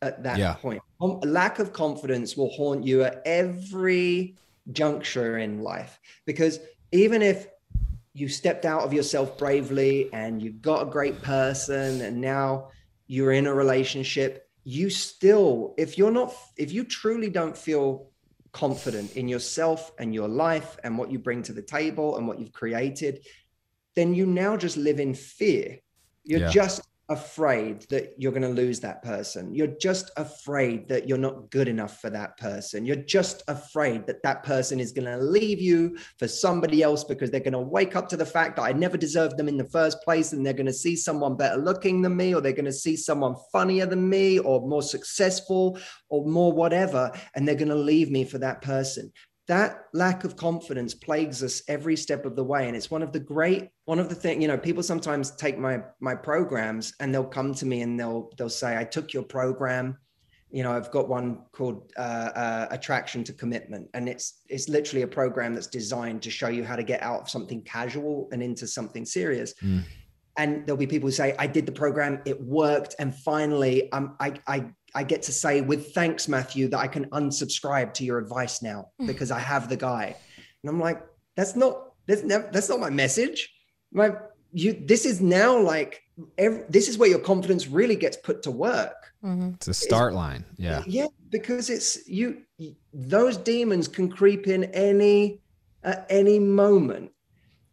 at that yeah. point. Um, lack of confidence will haunt you at every juncture in life, because even if you stepped out of yourself bravely and you've got a great person and now you're in a relationship, you still, if you're not, if you truly don't feel confident in yourself and your life and what you bring to the table and what you've created, then you now just live in fear. You're yeah. just afraid that you're going to lose that person. You're just afraid that you're not good enough for that person. You're just afraid that that person is going to leave you for somebody else, because they're going to wake up to the fact that I never deserved them in the first place, and they're going to see someone better looking than me, or they're going to see someone funnier than me, or more successful, or more whatever, and they're going to leave me for that person. That lack of confidence plagues us every step of the way. And it's one of the great, one of the things, you know, people sometimes take my, my programs and they'll come to me and they'll, they'll say, I took your program. You know, I've got one called uh, uh, Attraction to Commitment. And it's, it's literally a program that's designed to show you how to get out of something casual and into something serious. Mm. And there'll be people who say, I did the program, it worked. And finally, um, I, I, I get to say with thanks, Matthew, that I can unsubscribe to your advice now because I have the guy. And I'm like, that's not, that's never, that's not my message. My, you, this is now like, every, this is where your confidence really gets put to work. Mm-hmm. It's a start it's, line. Yeah. Yeah. Because it's you, those demons can creep in any, at any moment.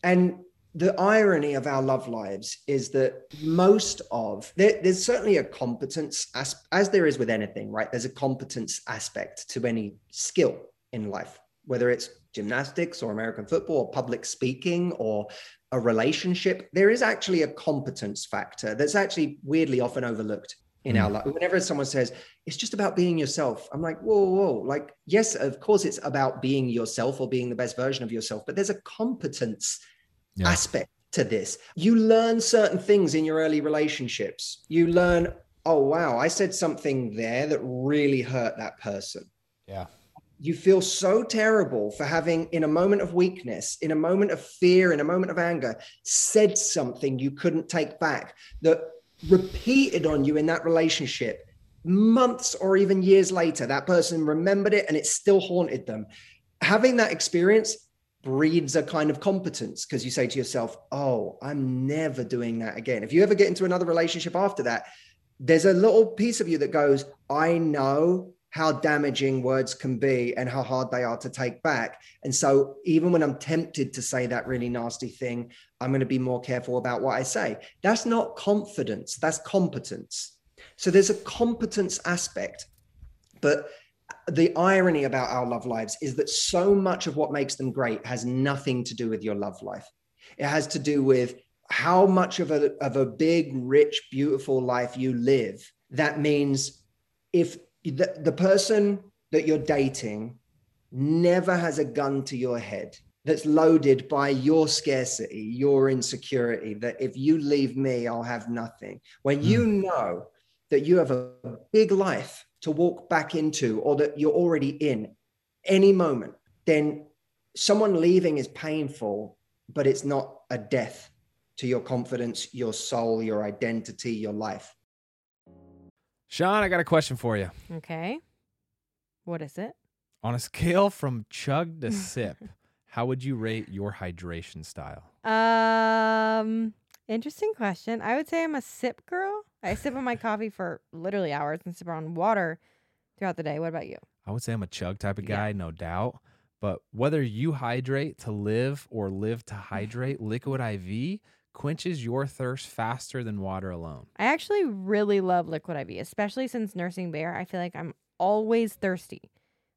And the irony of our love lives is that most of there, there's certainly a competence as, as there is with anything, right? There's a competence aspect to any skill in life, whether it's gymnastics or American football or public speaking or a relationship. There is actually a competence factor that's actually weirdly often overlooked in mm. our life. Whenever someone says it's just about being yourself, I'm like, whoa, whoa, whoa. Like, yes, of course it's about being yourself or being the best version of yourself, but there's a competence Yeah. aspect to this. You learn certain things in your early relationships. You learn, oh, wow, I said something there that really hurt that person. Yeah. You feel so terrible for having, in a moment of weakness, in a moment of fear, in a moment of anger, said something you couldn't take back that repeated on you in that relationship months or even years later. That person remembered it and it still haunted them. Having that experience breeds a kind of competence because you say to yourself, oh, I'm never doing that again. If you ever get into another relationship after that, there's a little piece of you that goes, I know how damaging words can be and how hard they are to take back. And so even when I'm tempted to say that really nasty thing, I'm going to be more careful about what I say. That's not confidence, that's competence. So there's a competence aspect. But the irony about our love lives is that so much of what makes them great has nothing to do with your love life. It has to do with how much of a, of a big, rich, beautiful life you live. That means if the, the person that you're dating never has a gun to your head that's loaded by your scarcity, your insecurity, that if you leave me, I'll have nothing. When you know that you have a big life to walk back into, or that you're already in any moment, then someone leaving is painful, but it's not a death to your confidence, your soul, your identity, your life. Sean, I got a question for you. Okay. What is it? On a scale from chug to sip, how would you rate your hydration style? Um, interesting question. I would say I'm a sip girl. I sip on my coffee for literally hours and sip on water throughout the day. What about you? I would say I'm a chug type of guy, yeah. no doubt. But whether you hydrate to live or live to hydrate, Liquid I V quenches your thirst faster than water alone. I actually really love Liquid I V, especially since nursing Bear. I feel like I'm always thirsty.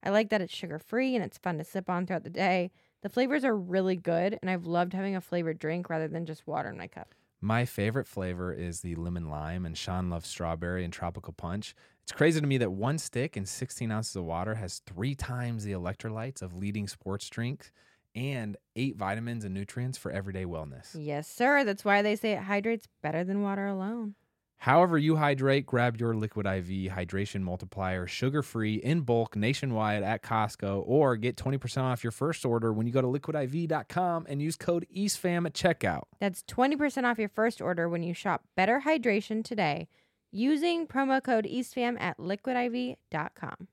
I like that it's sugar-free and it's fun to sip on throughout the day. The flavors are really good, and I've loved having a flavored drink rather than just water in my cup. My favorite flavor is the lemon lime, and Sean loves strawberry and tropical punch. It's crazy to me that one stick and sixteen ounces of water has three times the electrolytes of leading sports drinks and eight vitamins and nutrients for everyday wellness. Yes, sir. That's why they say it hydrates better than water alone. However you hydrate, grab your Liquid I V Hydration Multiplier, sugar-free, in bulk, nationwide, at Costco, or get twenty percent off your first order when you go to liquid I V dot com and use code E A S F A M at checkout. That's twenty percent off your first order when you shop Better Hydration today using promo code E A S F A M at liquid I V dot com.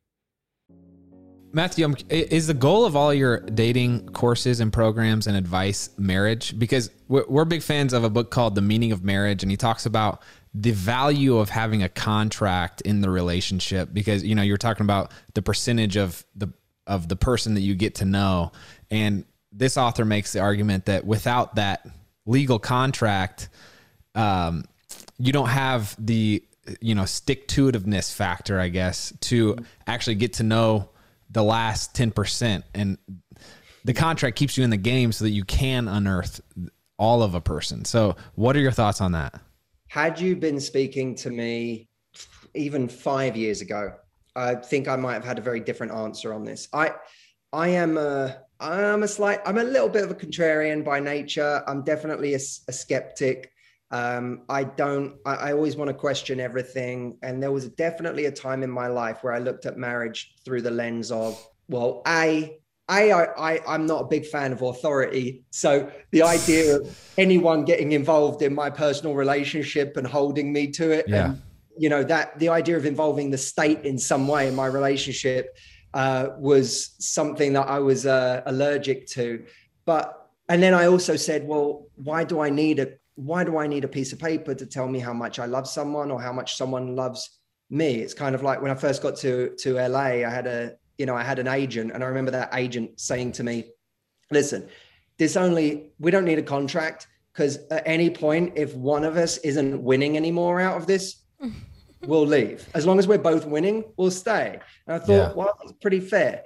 Matthew, is the goal of all your dating courses and programs and advice marriage? Because we're big fans of a book called The Meaning of Marriage, and he talks about the value of having a contract in the relationship, because, you know, you're talking about the percentage of the, of the person that you get to know. And this author makes the argument that without that legal contract, um, you don't have the, you know, stick-to-itiveness factor, I guess, to actually get to know the last ten percent. And the contract keeps you in the game so that you can unearth all of a person. So what are your thoughts on that? Had you been speaking to me even five years ago, I think I might have had a very different answer on this. I, I am a, I am a slight, I'm a little bit of a contrarian by nature. I'm definitely a, a skeptic. Um, I don't, I, I always want to question everything. And there was definitely a time in my life where I looked at marriage through the lens of, well, A, I, I, I'm not a big fan of authority. So the idea of anyone getting involved in my personal relationship and holding me to it, yeah. and, you know, that the idea of involving the state in some way in my relationship uh, was something that I was uh, allergic to. But, and then I also said, well, why do I need a, why do I need a piece of paper to tell me how much I love someone or how much someone loves me? It's kind of like when I first got to, to L A, I had a, you know, I had an agent, and I remember that agent saying to me, listen, this only, we don't need a contract, because at any point, if one of us isn't winning anymore out of this, we'll leave. As long as we're both winning, we'll stay. And I thought, yeah. well, that's pretty fair.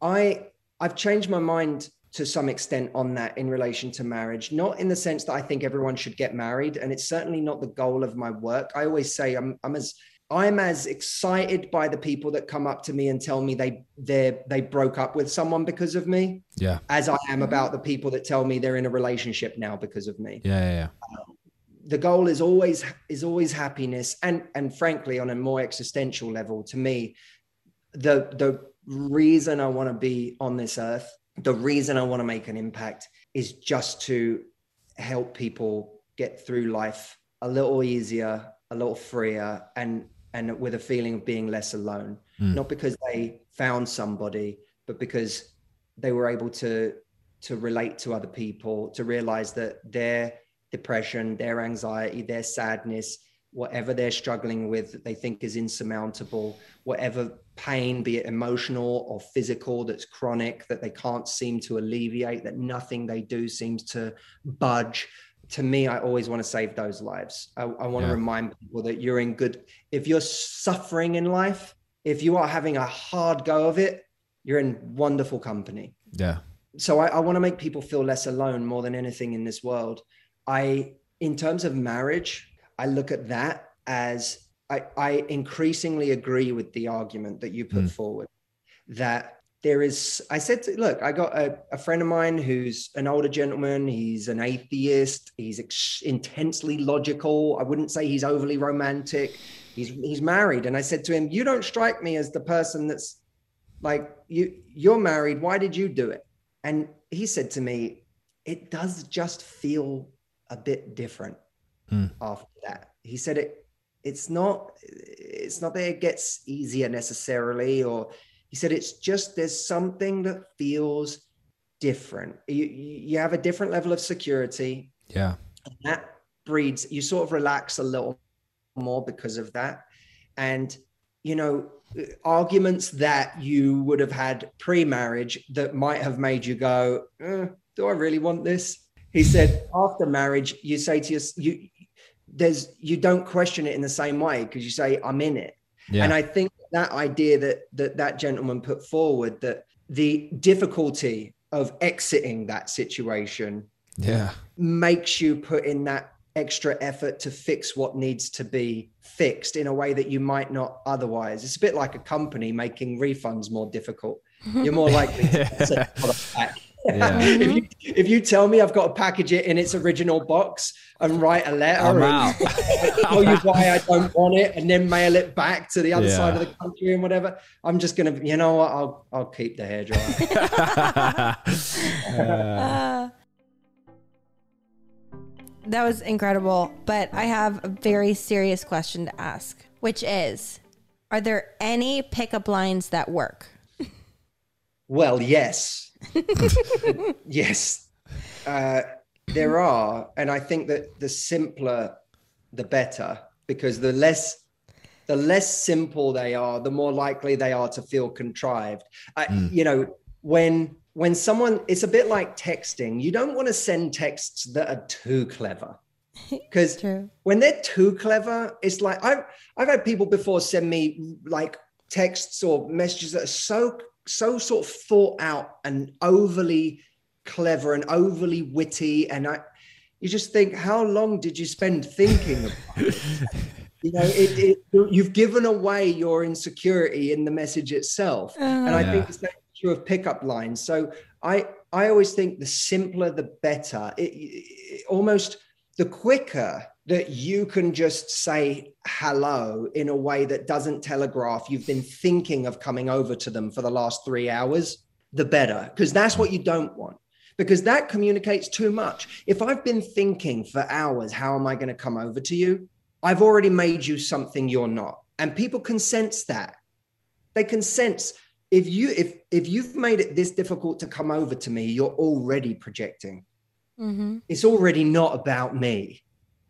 I, I've changed my mind to some extent on that in relation to marriage, not in the sense that I think everyone should get married. And it's certainly not the goal of my work. I always say I'm, I'm as, I'm as excited by the people that come up to me and tell me they they they broke up with someone because of me, yeah. as I am about the people that tell me they're in a relationship now because of me. Yeah, yeah, yeah. Um, the goal is always is always happiness, and and frankly, on a more existential level, to me, the the reason I want to be on this earth, the reason I want to make an impact, is just to help people get through life a little easier, a little freer, and and with a feeling of being less alone, mm. not because they found somebody, but because they were able to, to relate to other people, to realize that their depression, their anxiety, their sadness, whatever they're struggling with that they think is insurmountable, whatever pain, be it emotional or physical, that's chronic, that they can't seem to alleviate, that nothing they do seems to budge. To me, I always want to save those lives. I, I want yeah. to remind people that you're in good, if you're suffering in life, if you are having a hard go of it, you're in wonderful company. Yeah. So I, I want to make people feel less alone more than anything in this world. I, in terms of marriage, I look at that as, I, I increasingly agree with the argument that you put mm. forward, that there is, I said, to, look, I got a, a friend of mine who's an older gentleman. He's an atheist. He's ex- intensely logical. I wouldn't say he's overly romantic. He's he's married. And I said to him, you don't strike me as the person that's like, you, you're married. Why did you do it? And he said to me, it does just feel a bit different mm. after that. He said, it. it's not, it's not that it gets easier necessarily, or he said, it's just, there's something that feels different. You, you have a different level of security. Yeah. And that breeds, you sort of relax a little more because of that. And, you know, arguments that you would have had pre-marriage that might have made you go, eh, do I really want this? He said, after marriage, you say to yourself, you, there's, you don't question it in the same way, because you say, I'm in it. Yeah. And I think that idea that, that that gentleman put forward, that the difficulty of exiting that situation yeah. makes you put in that extra effort to fix what needs to be fixed in a way that you might not otherwise. It's a bit like a company making refunds more difficult. You're more likely to send a product back. Yeah. if, you, if you tell me I've got to package it in its original box and write a letter I'm and tell you why I don't want it and then mail it back to the other yeah. side of the country and whatever, I'm just going to, you know what, I'll, I'll keep the hairdryer. uh. That was incredible. But I have a very serious question to ask, which is, are there any pickup lines that work? Well, yes. yes, uh, there are. And I think that the simpler, the better, because the less, the less simple they are, the more likely they are to feel contrived. I, mm. You know, when, when someone, it's a bit like texting, you don't want to send texts that are too clever. Because when they're too clever, it's like, I've, I've had people before send me like texts or messages that are so so sort of thought out and overly clever and overly witty. And I, you just think, how long did you spend thinking about it? You know, it, it, you've given away your insecurity in the message itself. Uh, and I yeah. think it's that issue of pickup lines. So I, I always think the simpler, the better. It, it, almost the quicker that you can just say hello in a way that doesn't telegraph you've been thinking of coming over to them for the last three hours, the better, because that's what you don't want. Because that communicates too much. If I've been thinking for hours, how am I going to come over to you? I've already made you something you're not. And people can sense that. They can sense if, you, if, if you've made it this difficult to come over to me, you're already projecting. Mm-hmm. It's already not about me.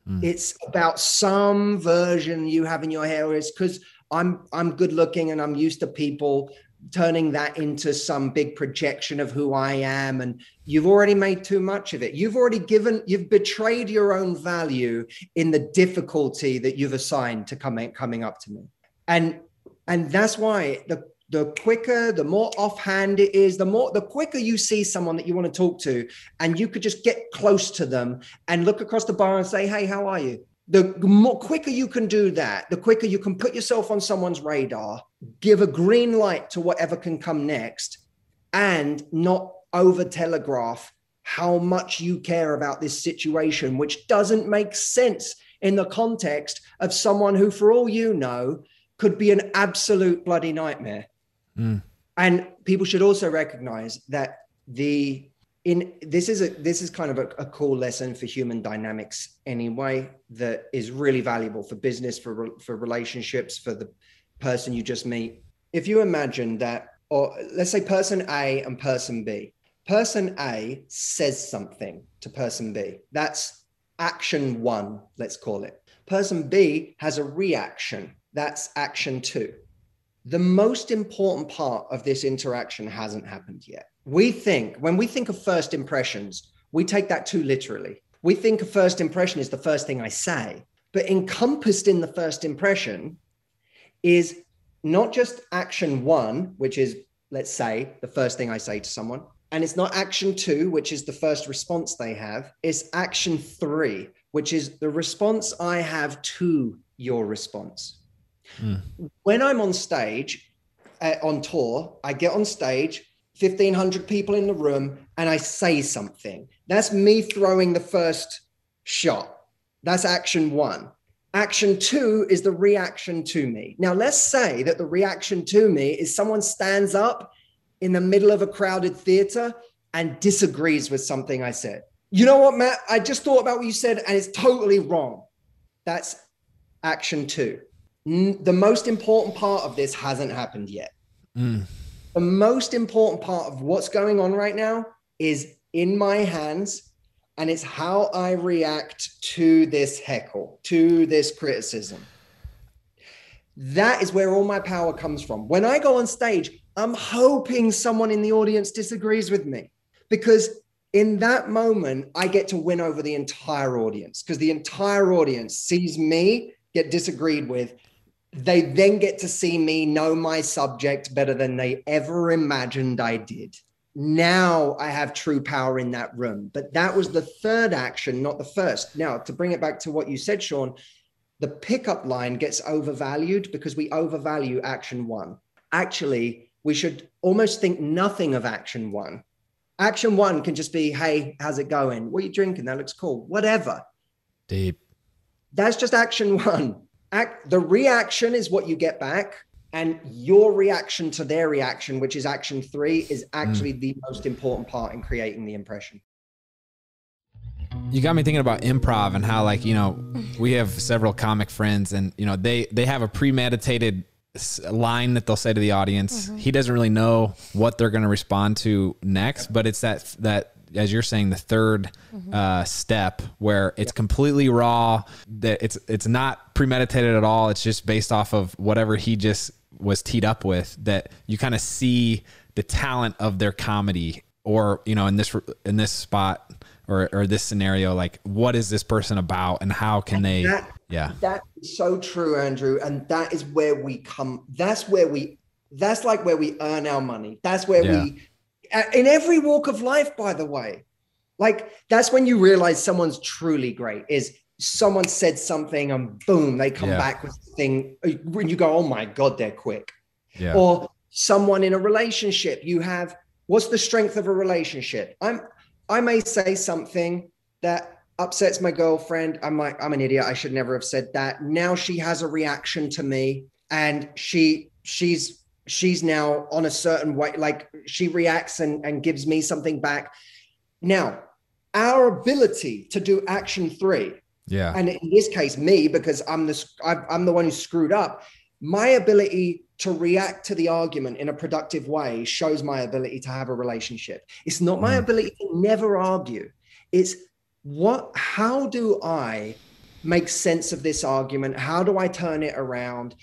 Mm. It's about some version you have in your hair. It's because I'm, I'm good looking and I'm used to people turning that into some big projection of who I am. And you've already made too much of it. You've already given, you've betrayed your own value in the difficulty that you've assigned to coming, coming up to me. And, and that's why the, the quicker, the more offhand it is, the more, the quicker you see someone that you want to talk to and you could just get close to them and look across the bar and say, hey, how are you? The more quicker you can do that, the quicker you can put yourself on someone's radar, give a green light to whatever can come next, and not over telegraph how much you care about this situation, which doesn't make sense in the context of someone who, for all you know, could be an absolute bloody nightmare. Mm. And people should also recognize that the In, this is a this is kind of a, a cool lesson for human dynamics anyway that is really valuable for business, for re, for relationships, for the person you just meet. If you imagine that, or let's say person A and person B. Person A says something to person B. That's action one, let's call it. Person B has a reaction. That's action two. The most important part of this interaction hasn't happened yet. We think, when we think of first impressions, we take that too literally. We think a first impression is the first thing I say, but encompassed in the first impression is not just action one, which is, let's say, the first thing I say to someone, and it's not action two, which is the first response they have. It's action three, which is the response I have to your response. Mm. When I'm on stage, uh, on tour, I get on stage, fifteen hundred people in the room, and I say something. That's me throwing the first shot. That's action one. Action two is the reaction to me. Now, let's say that the reaction to me is someone stands up in the middle of a crowded theater and disagrees with something I said. You know what, Matt? I just thought about what you said, and it's totally wrong. That's action two. The most important part of this hasn't happened yet. Mm. The most important part of what's going on right now is in my hands, and it's how I react to this heckle, to this criticism. That is where all my power comes from. When I go on stage, I'm hoping someone in the audience disagrees with me, because in that moment, I get to win over the entire audience, because the entire audience sees me get disagreed with. They then get to see me know my subject better than they ever imagined I did. Now I have true power in that room. But that was the third action, not the first. Now, to bring it back to what you said, Sean, the pickup line gets overvalued because we overvalue action one. Actually, we should almost think nothing of action one. Action one can just be, hey, how's it going? What are you drinking? That looks cool. Whatever. Deep. That's just action one. Act, the reaction is what you get back, and your reaction to their reaction, which is action three, is actually mm. the most important part in creating the impression. You got me thinking about improv and how, like, you know, we have several comic friends, and, you know, they, they have a premeditated line that they'll say to the audience. Mm-hmm. He doesn't really know what they're going to respond to next, but it's that, that, as you're saying, the third mm-hmm. uh, step where it's yeah. completely raw, that it's, it's not premeditated at all. It's just based off of whatever he just was teed up with, that you kind of see the talent of their comedy, or, you know, in this, in this spot or, or this scenario, like, what is this person about and how can and they, that, yeah. That is so true, Andrew. And that is where we come. That's where we, that's like where we earn our money. That's where yeah. we, in every walk of life, by the way, like, that's when you realize someone's truly great, is someone said something and boom, they come yeah. back with the thing when you go, oh my God, they're quick. Yeah. Or someone in a relationship. You have, what's the strength of a relationship? I'm, I may say something that upsets my girlfriend. I'm like, I'm an idiot. I should never have said that. Now she has a reaction to me, and she, she's, she's now on a certain way, like she reacts and, and gives me something back. Now, our ability to do action three, yeah, and in this case, me, because I'm the, I'm the one who screwed up, my ability to react to the argument in a productive way shows my ability to have a relationship. It's not my mm. ability to never argue. It's what, how do I make sense of this argument? How do I turn it around?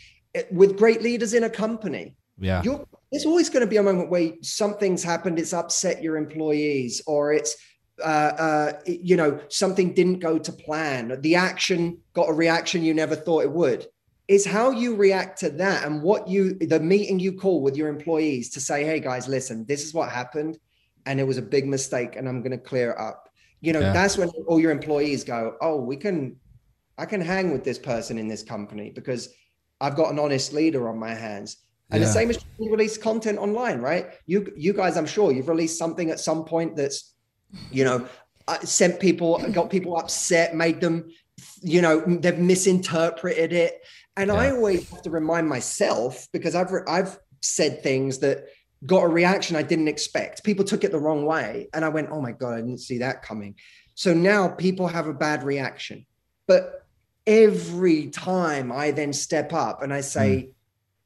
With great leaders in a company, yeah, you're, there's always going to be a moment where something's happened. It's upset your employees, or it's, uh, uh, you know, something didn't go to plan. The action got a reaction you never thought it would. It's how you react to that, and what you, the meeting you call with your employees to say, hey guys, listen, this is what happened, and it was a big mistake, and I'm going to clear it up. You know, yeah. That's when all your employees go, oh, we can, I can hang with this person in this company because I've got an honest leader on my hands. And yeah. The same as you release content online, right? You, you guys, I'm sure you've released something at some point that's, you know, sent people, got people upset, made them, you know, they've misinterpreted it. And yeah. I always have to remind myself, because I've, I've said things that got a reaction I didn't expect. People took it the wrong way. And I went, oh my God, I didn't see that coming. So now people have a bad reaction, but every time I then step up and I say, mm.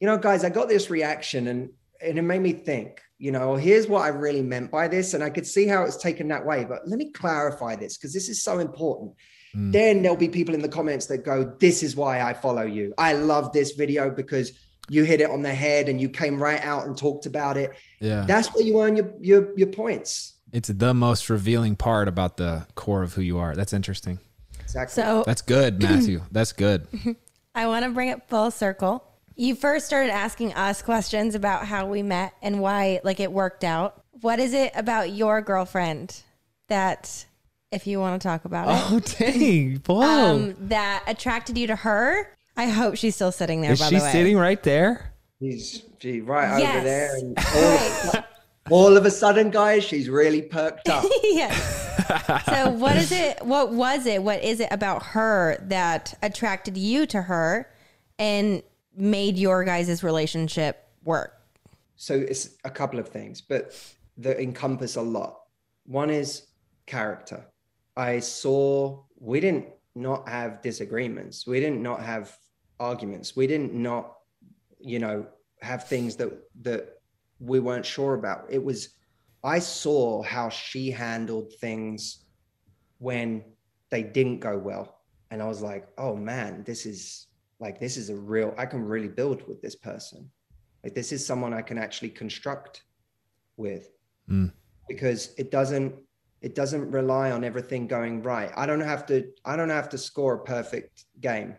you know, guys, I got this reaction, and, and it made me think, you know, here's what I really meant by this. And I could see how it's taken that way, but let me clarify this, because this is so important. Mm. Then there'll be people in the comments that go, this is why I follow you. I love this video because you hit it on the head and you came right out and talked about it. Yeah. That's where you earn your, your, your points. It's the most revealing part about the core of who you are. That's interesting. Exactly. So that's good, Matthew. That's good. I want to bring it full circle. You first started asking us questions about how we met and why, like, it worked out. What is it about your girlfriend that, if you want to talk about oh, it, oh dang, whoa, um, that attracted you to her? I hope she's still sitting there. Is by she the way. sitting right there? She's she right yes. over there. And all, all of a sudden, guys, she's really perked up. Yes. So what is it, what was it, what is it about her that attracted you to her and made your guys' relationship work? So it's a couple of things, but that encompass a lot. One is character. I saw, we didn't not have disagreements. We didn't not have arguments. We didn't not, you know, have things that, that we weren't sure about. It was, I saw how she handled things when they didn't go well. And I was like, oh man, this is like, this is a real, I can really build with this person. Like, this is someone I can actually construct with mm. because it doesn't, it doesn't rely on everything going right. I don't have to, I don't have to score a perfect game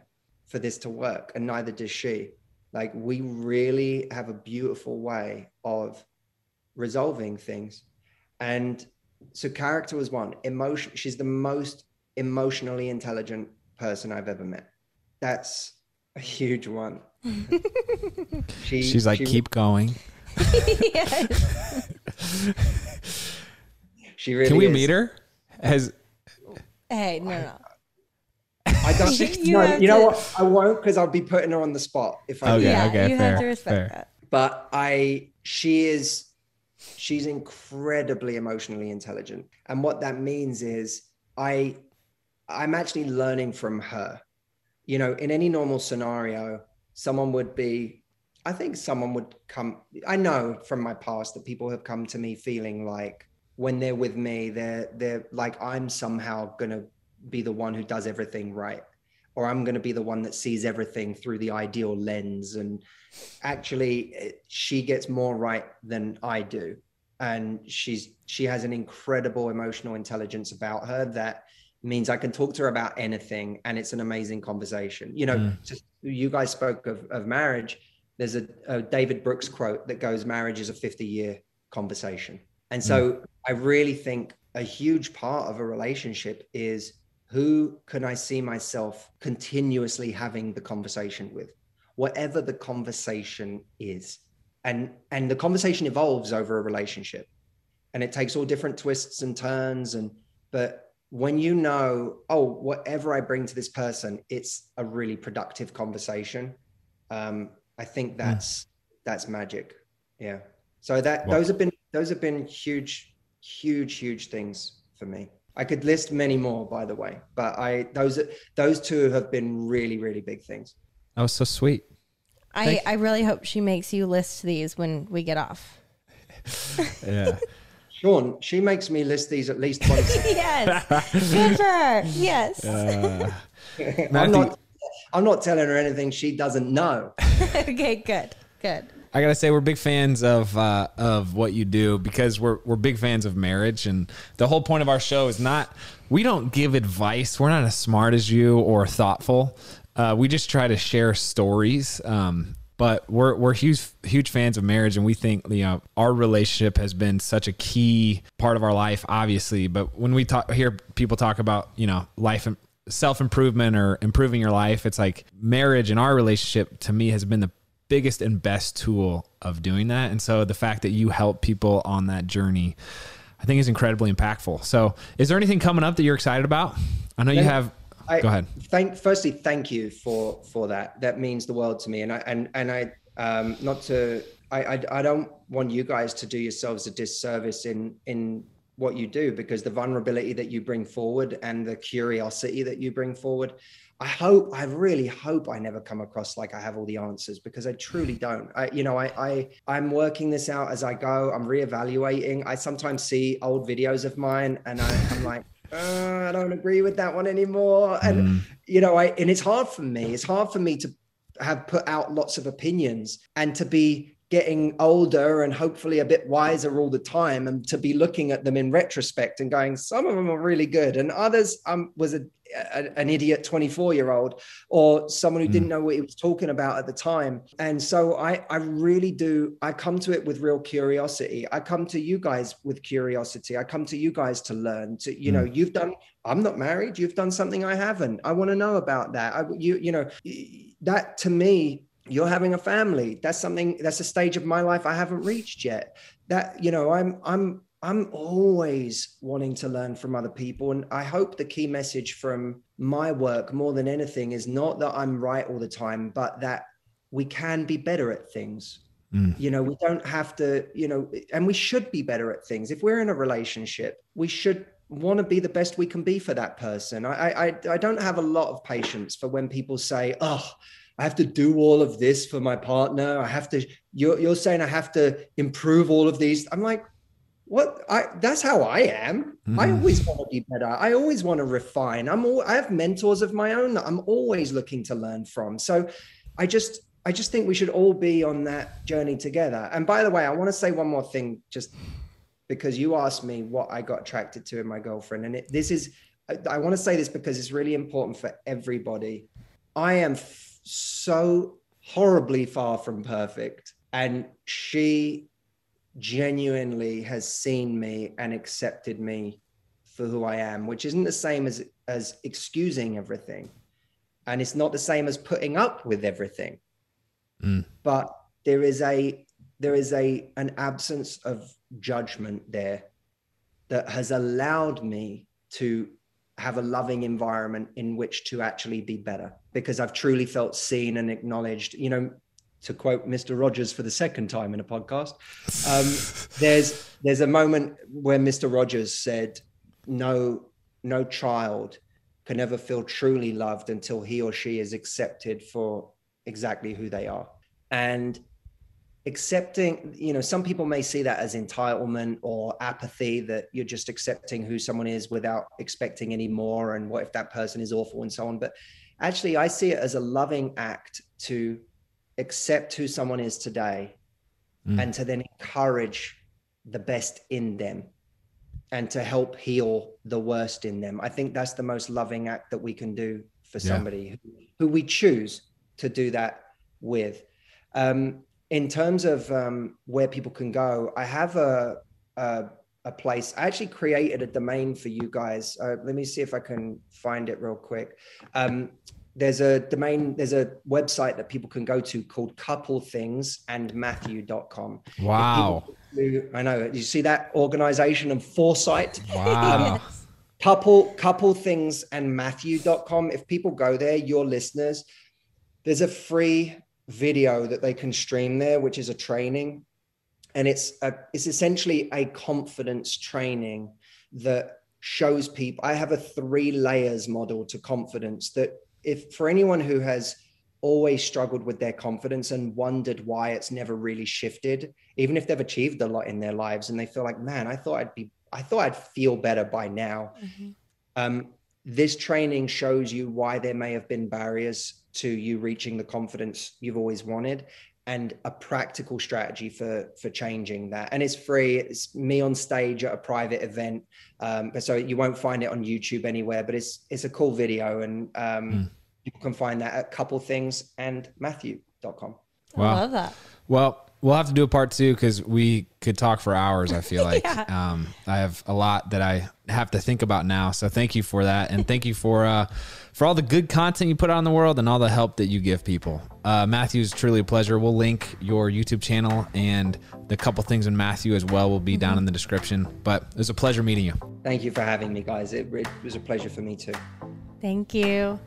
for this to work. And neither does she. Like, we really have a beautiful way of resolving things. And so character was one. Emotion, she's the most emotionally intelligent person I've ever met. That's a huge one. she, she's like, she, keep going. She really Can we is. meet her? Has Hey, no, no. I don't you, no, you know to... what? I won't, because I'll be putting her on the spot if I okay, yeah, okay, you fair, have to respect fair. that. But I she is She's incredibly emotionally intelligent. And what that means is I, I'm actually learning from her. You know, in any normal scenario, someone would be, I think someone would come, I know from my past that people have come to me feeling like when they're with me, they're, they're like, I'm somehow going to be the one who does everything right. Or I'm going to be the one that sees everything through the ideal lens. And actually, she gets more right than I do. And she's she has an incredible emotional intelligence about her that means I can talk to her about anything. And it's an amazing conversation. You know, mm. just, you guys spoke of, of marriage. There's a, a David Brooks quote that goes, marriage is a fifty-year conversation. And so mm. I really think a huge part of a relationship is, who can I see myself continuously having the conversation with? Whatever the conversation is, And, and the conversation evolves over a relationship, and it takes all different twists and turns. And, but when you know, oh, whatever I bring to this person, it's a really productive conversation. Um, I think that's, yeah. that's magic. Yeah. So that, wow. those have been, those have been huge, huge, huge things for me. I could list many more, by the way, but I, those, those two have been really, really big things. That was so sweet. I, I really hope she makes you list these when we get off. Yeah. Sean, she makes me list these at least once. Yes. Good for her. Yes. Uh, I'm, not, I'm not telling her anything she doesn't know. Okay, good. Good. I gotta say, we're big fans of uh, of what you do, because we're we're big fans of marriage, and the whole point of our show is not, we don't give advice. We're not as smart as you or thoughtful. Uh, we just try to share stories, um, but we're we're huge huge fans of marriage, and we think, you know, our relationship has been such a key part of our life, obviously. But when we talk, hear people talk about, you know, life and self improvement or improving your life, it's like marriage and our relationship to me has been the biggest and best tool of doing that. And so the fact that you help people on that journey, I think, is incredibly impactful. So is there anything coming up that you're excited about? I know you have, I, go ahead. Thank, firstly, thank you for, for that. That means the world to me. And I, and, and I, um, not to, I, I, I don't want you guys to do yourselves a disservice in, in what you do, because the vulnerability that you bring forward and the curiosity that you bring forward, I hope, I really hope I never come across like I have all the answers, because I truly don't. I, you know, I, I, I'm working this out as I go. I'm reevaluating. I sometimes see old videos of mine and I, I'm like, uh, I don't agree with that one anymore. And, mm. you know, I, and it's hard for me. It's hard for me to have put out lots of opinions and to be getting older and hopefully a bit wiser all the time, and to be looking at them in retrospect and going, some of them are really good, and others um, was a, a, an idiot twenty-four year old or someone who mm. didn't know what he was talking about at the time. And so I, I really do, I come to it with real curiosity. I come to you guys with curiosity. I come to you guys to learn to, you mm. know, you've done, I'm not married. You've done something I haven't. I want to know about that. I, you, you know, that to me, you're having a family. That's something, that's a stage of my life I haven't reached yet. That, you know, I'm, I'm, I'm always wanting to learn from other people. And I hope the key message from my work more than anything is not that I'm right all the time, but that we can be better at things. Mm. You know, we don't have to, you know, and we should be better at things. If we're in a relationship, we should want to be the best we can be for that person. I, I, I don't have a lot of patience for when people say, oh, I have to do all of this for my partner. I have to, you're, you're saying I have to improve all of these. I'm like, what? I, that's how I am. Mm. I always want to be better. I always want to refine. I'm all, I have mentors of my own that I'm always looking to learn from. So I just, I just think we should all be on that journey together. And by the way, I want to say one more thing, just because you asked me what I got attracted to in my girlfriend. And it, this is, I, I want to say this because it's really important for everybody. I am so horribly far from perfect, and she genuinely has seen me and accepted me for who I am, which isn't the same as as excusing everything, and it's not the same as putting up with everything. Mm. But there is a there is a an absence of judgment there that has allowed me to have a loving environment in which to actually be better, because I've truly felt seen and acknowledged. You know, to quote Mister Rogers for the second time in a podcast, um, there's there's a moment where Mister Rogers said, no, no child can ever feel truly loved until he or she is accepted for exactly who they are. And accepting, you know, some people may see that as entitlement or apathy, that you're just accepting who someone is without expecting any more, and what if that person is awful and so on. But actually, I see it as a loving act to accept who someone is today, mm. and to then encourage the best in them and to help heal the worst in them. I think that's the most loving act that we can do for yeah. somebody who, who we choose to do that with. Um, In terms of um, where people can go, I have a, a a place. I actually created a domain for you guys. Uh, let me see if I can find it real quick. Um, There's a domain, there's a website that people can go to called couple things and matthew dot com. Wow. People, I know. You see that organization and foresight? Wow. Um, yes. Couple, couple things and matthew dot com. If people go there, your listeners, there's a free video that they can stream there, which is a training. And it's a, it's essentially a confidence training that shows people. I have a three layers model to confidence that, if for anyone who has always struggled with their confidence and wondered why it's never really shifted, even if they've achieved a lot in their lives and they feel like, man, I thought I'd be, I thought I'd feel better by now. Mm-hmm. Um, this training shows you why there may have been barriers to you reaching the confidence you've always wanted and a practical strategy for, for changing that. And it's free. It's me on stage at a private event. Um, so you won't find it on YouTube anywhere, but it's, it's a cool video. And um, mm. you can find that at couple things and matthew dot com. Wow. I love that. Well, we'll have to do a part two because we could talk for hours, I feel like. yeah. um, I have a lot that I have to think about now. So thank you for that. And thank you for uh, for all the good content you put out in the world and all the help that you give people. Uh, Matthew's truly a pleasure. We'll link your YouTube channel and the Couple Things in Matthew as well will be mm-hmm. down in the description. But it was a pleasure meeting you. Thank you for having me, guys. It, it was a pleasure for me too. Thank you.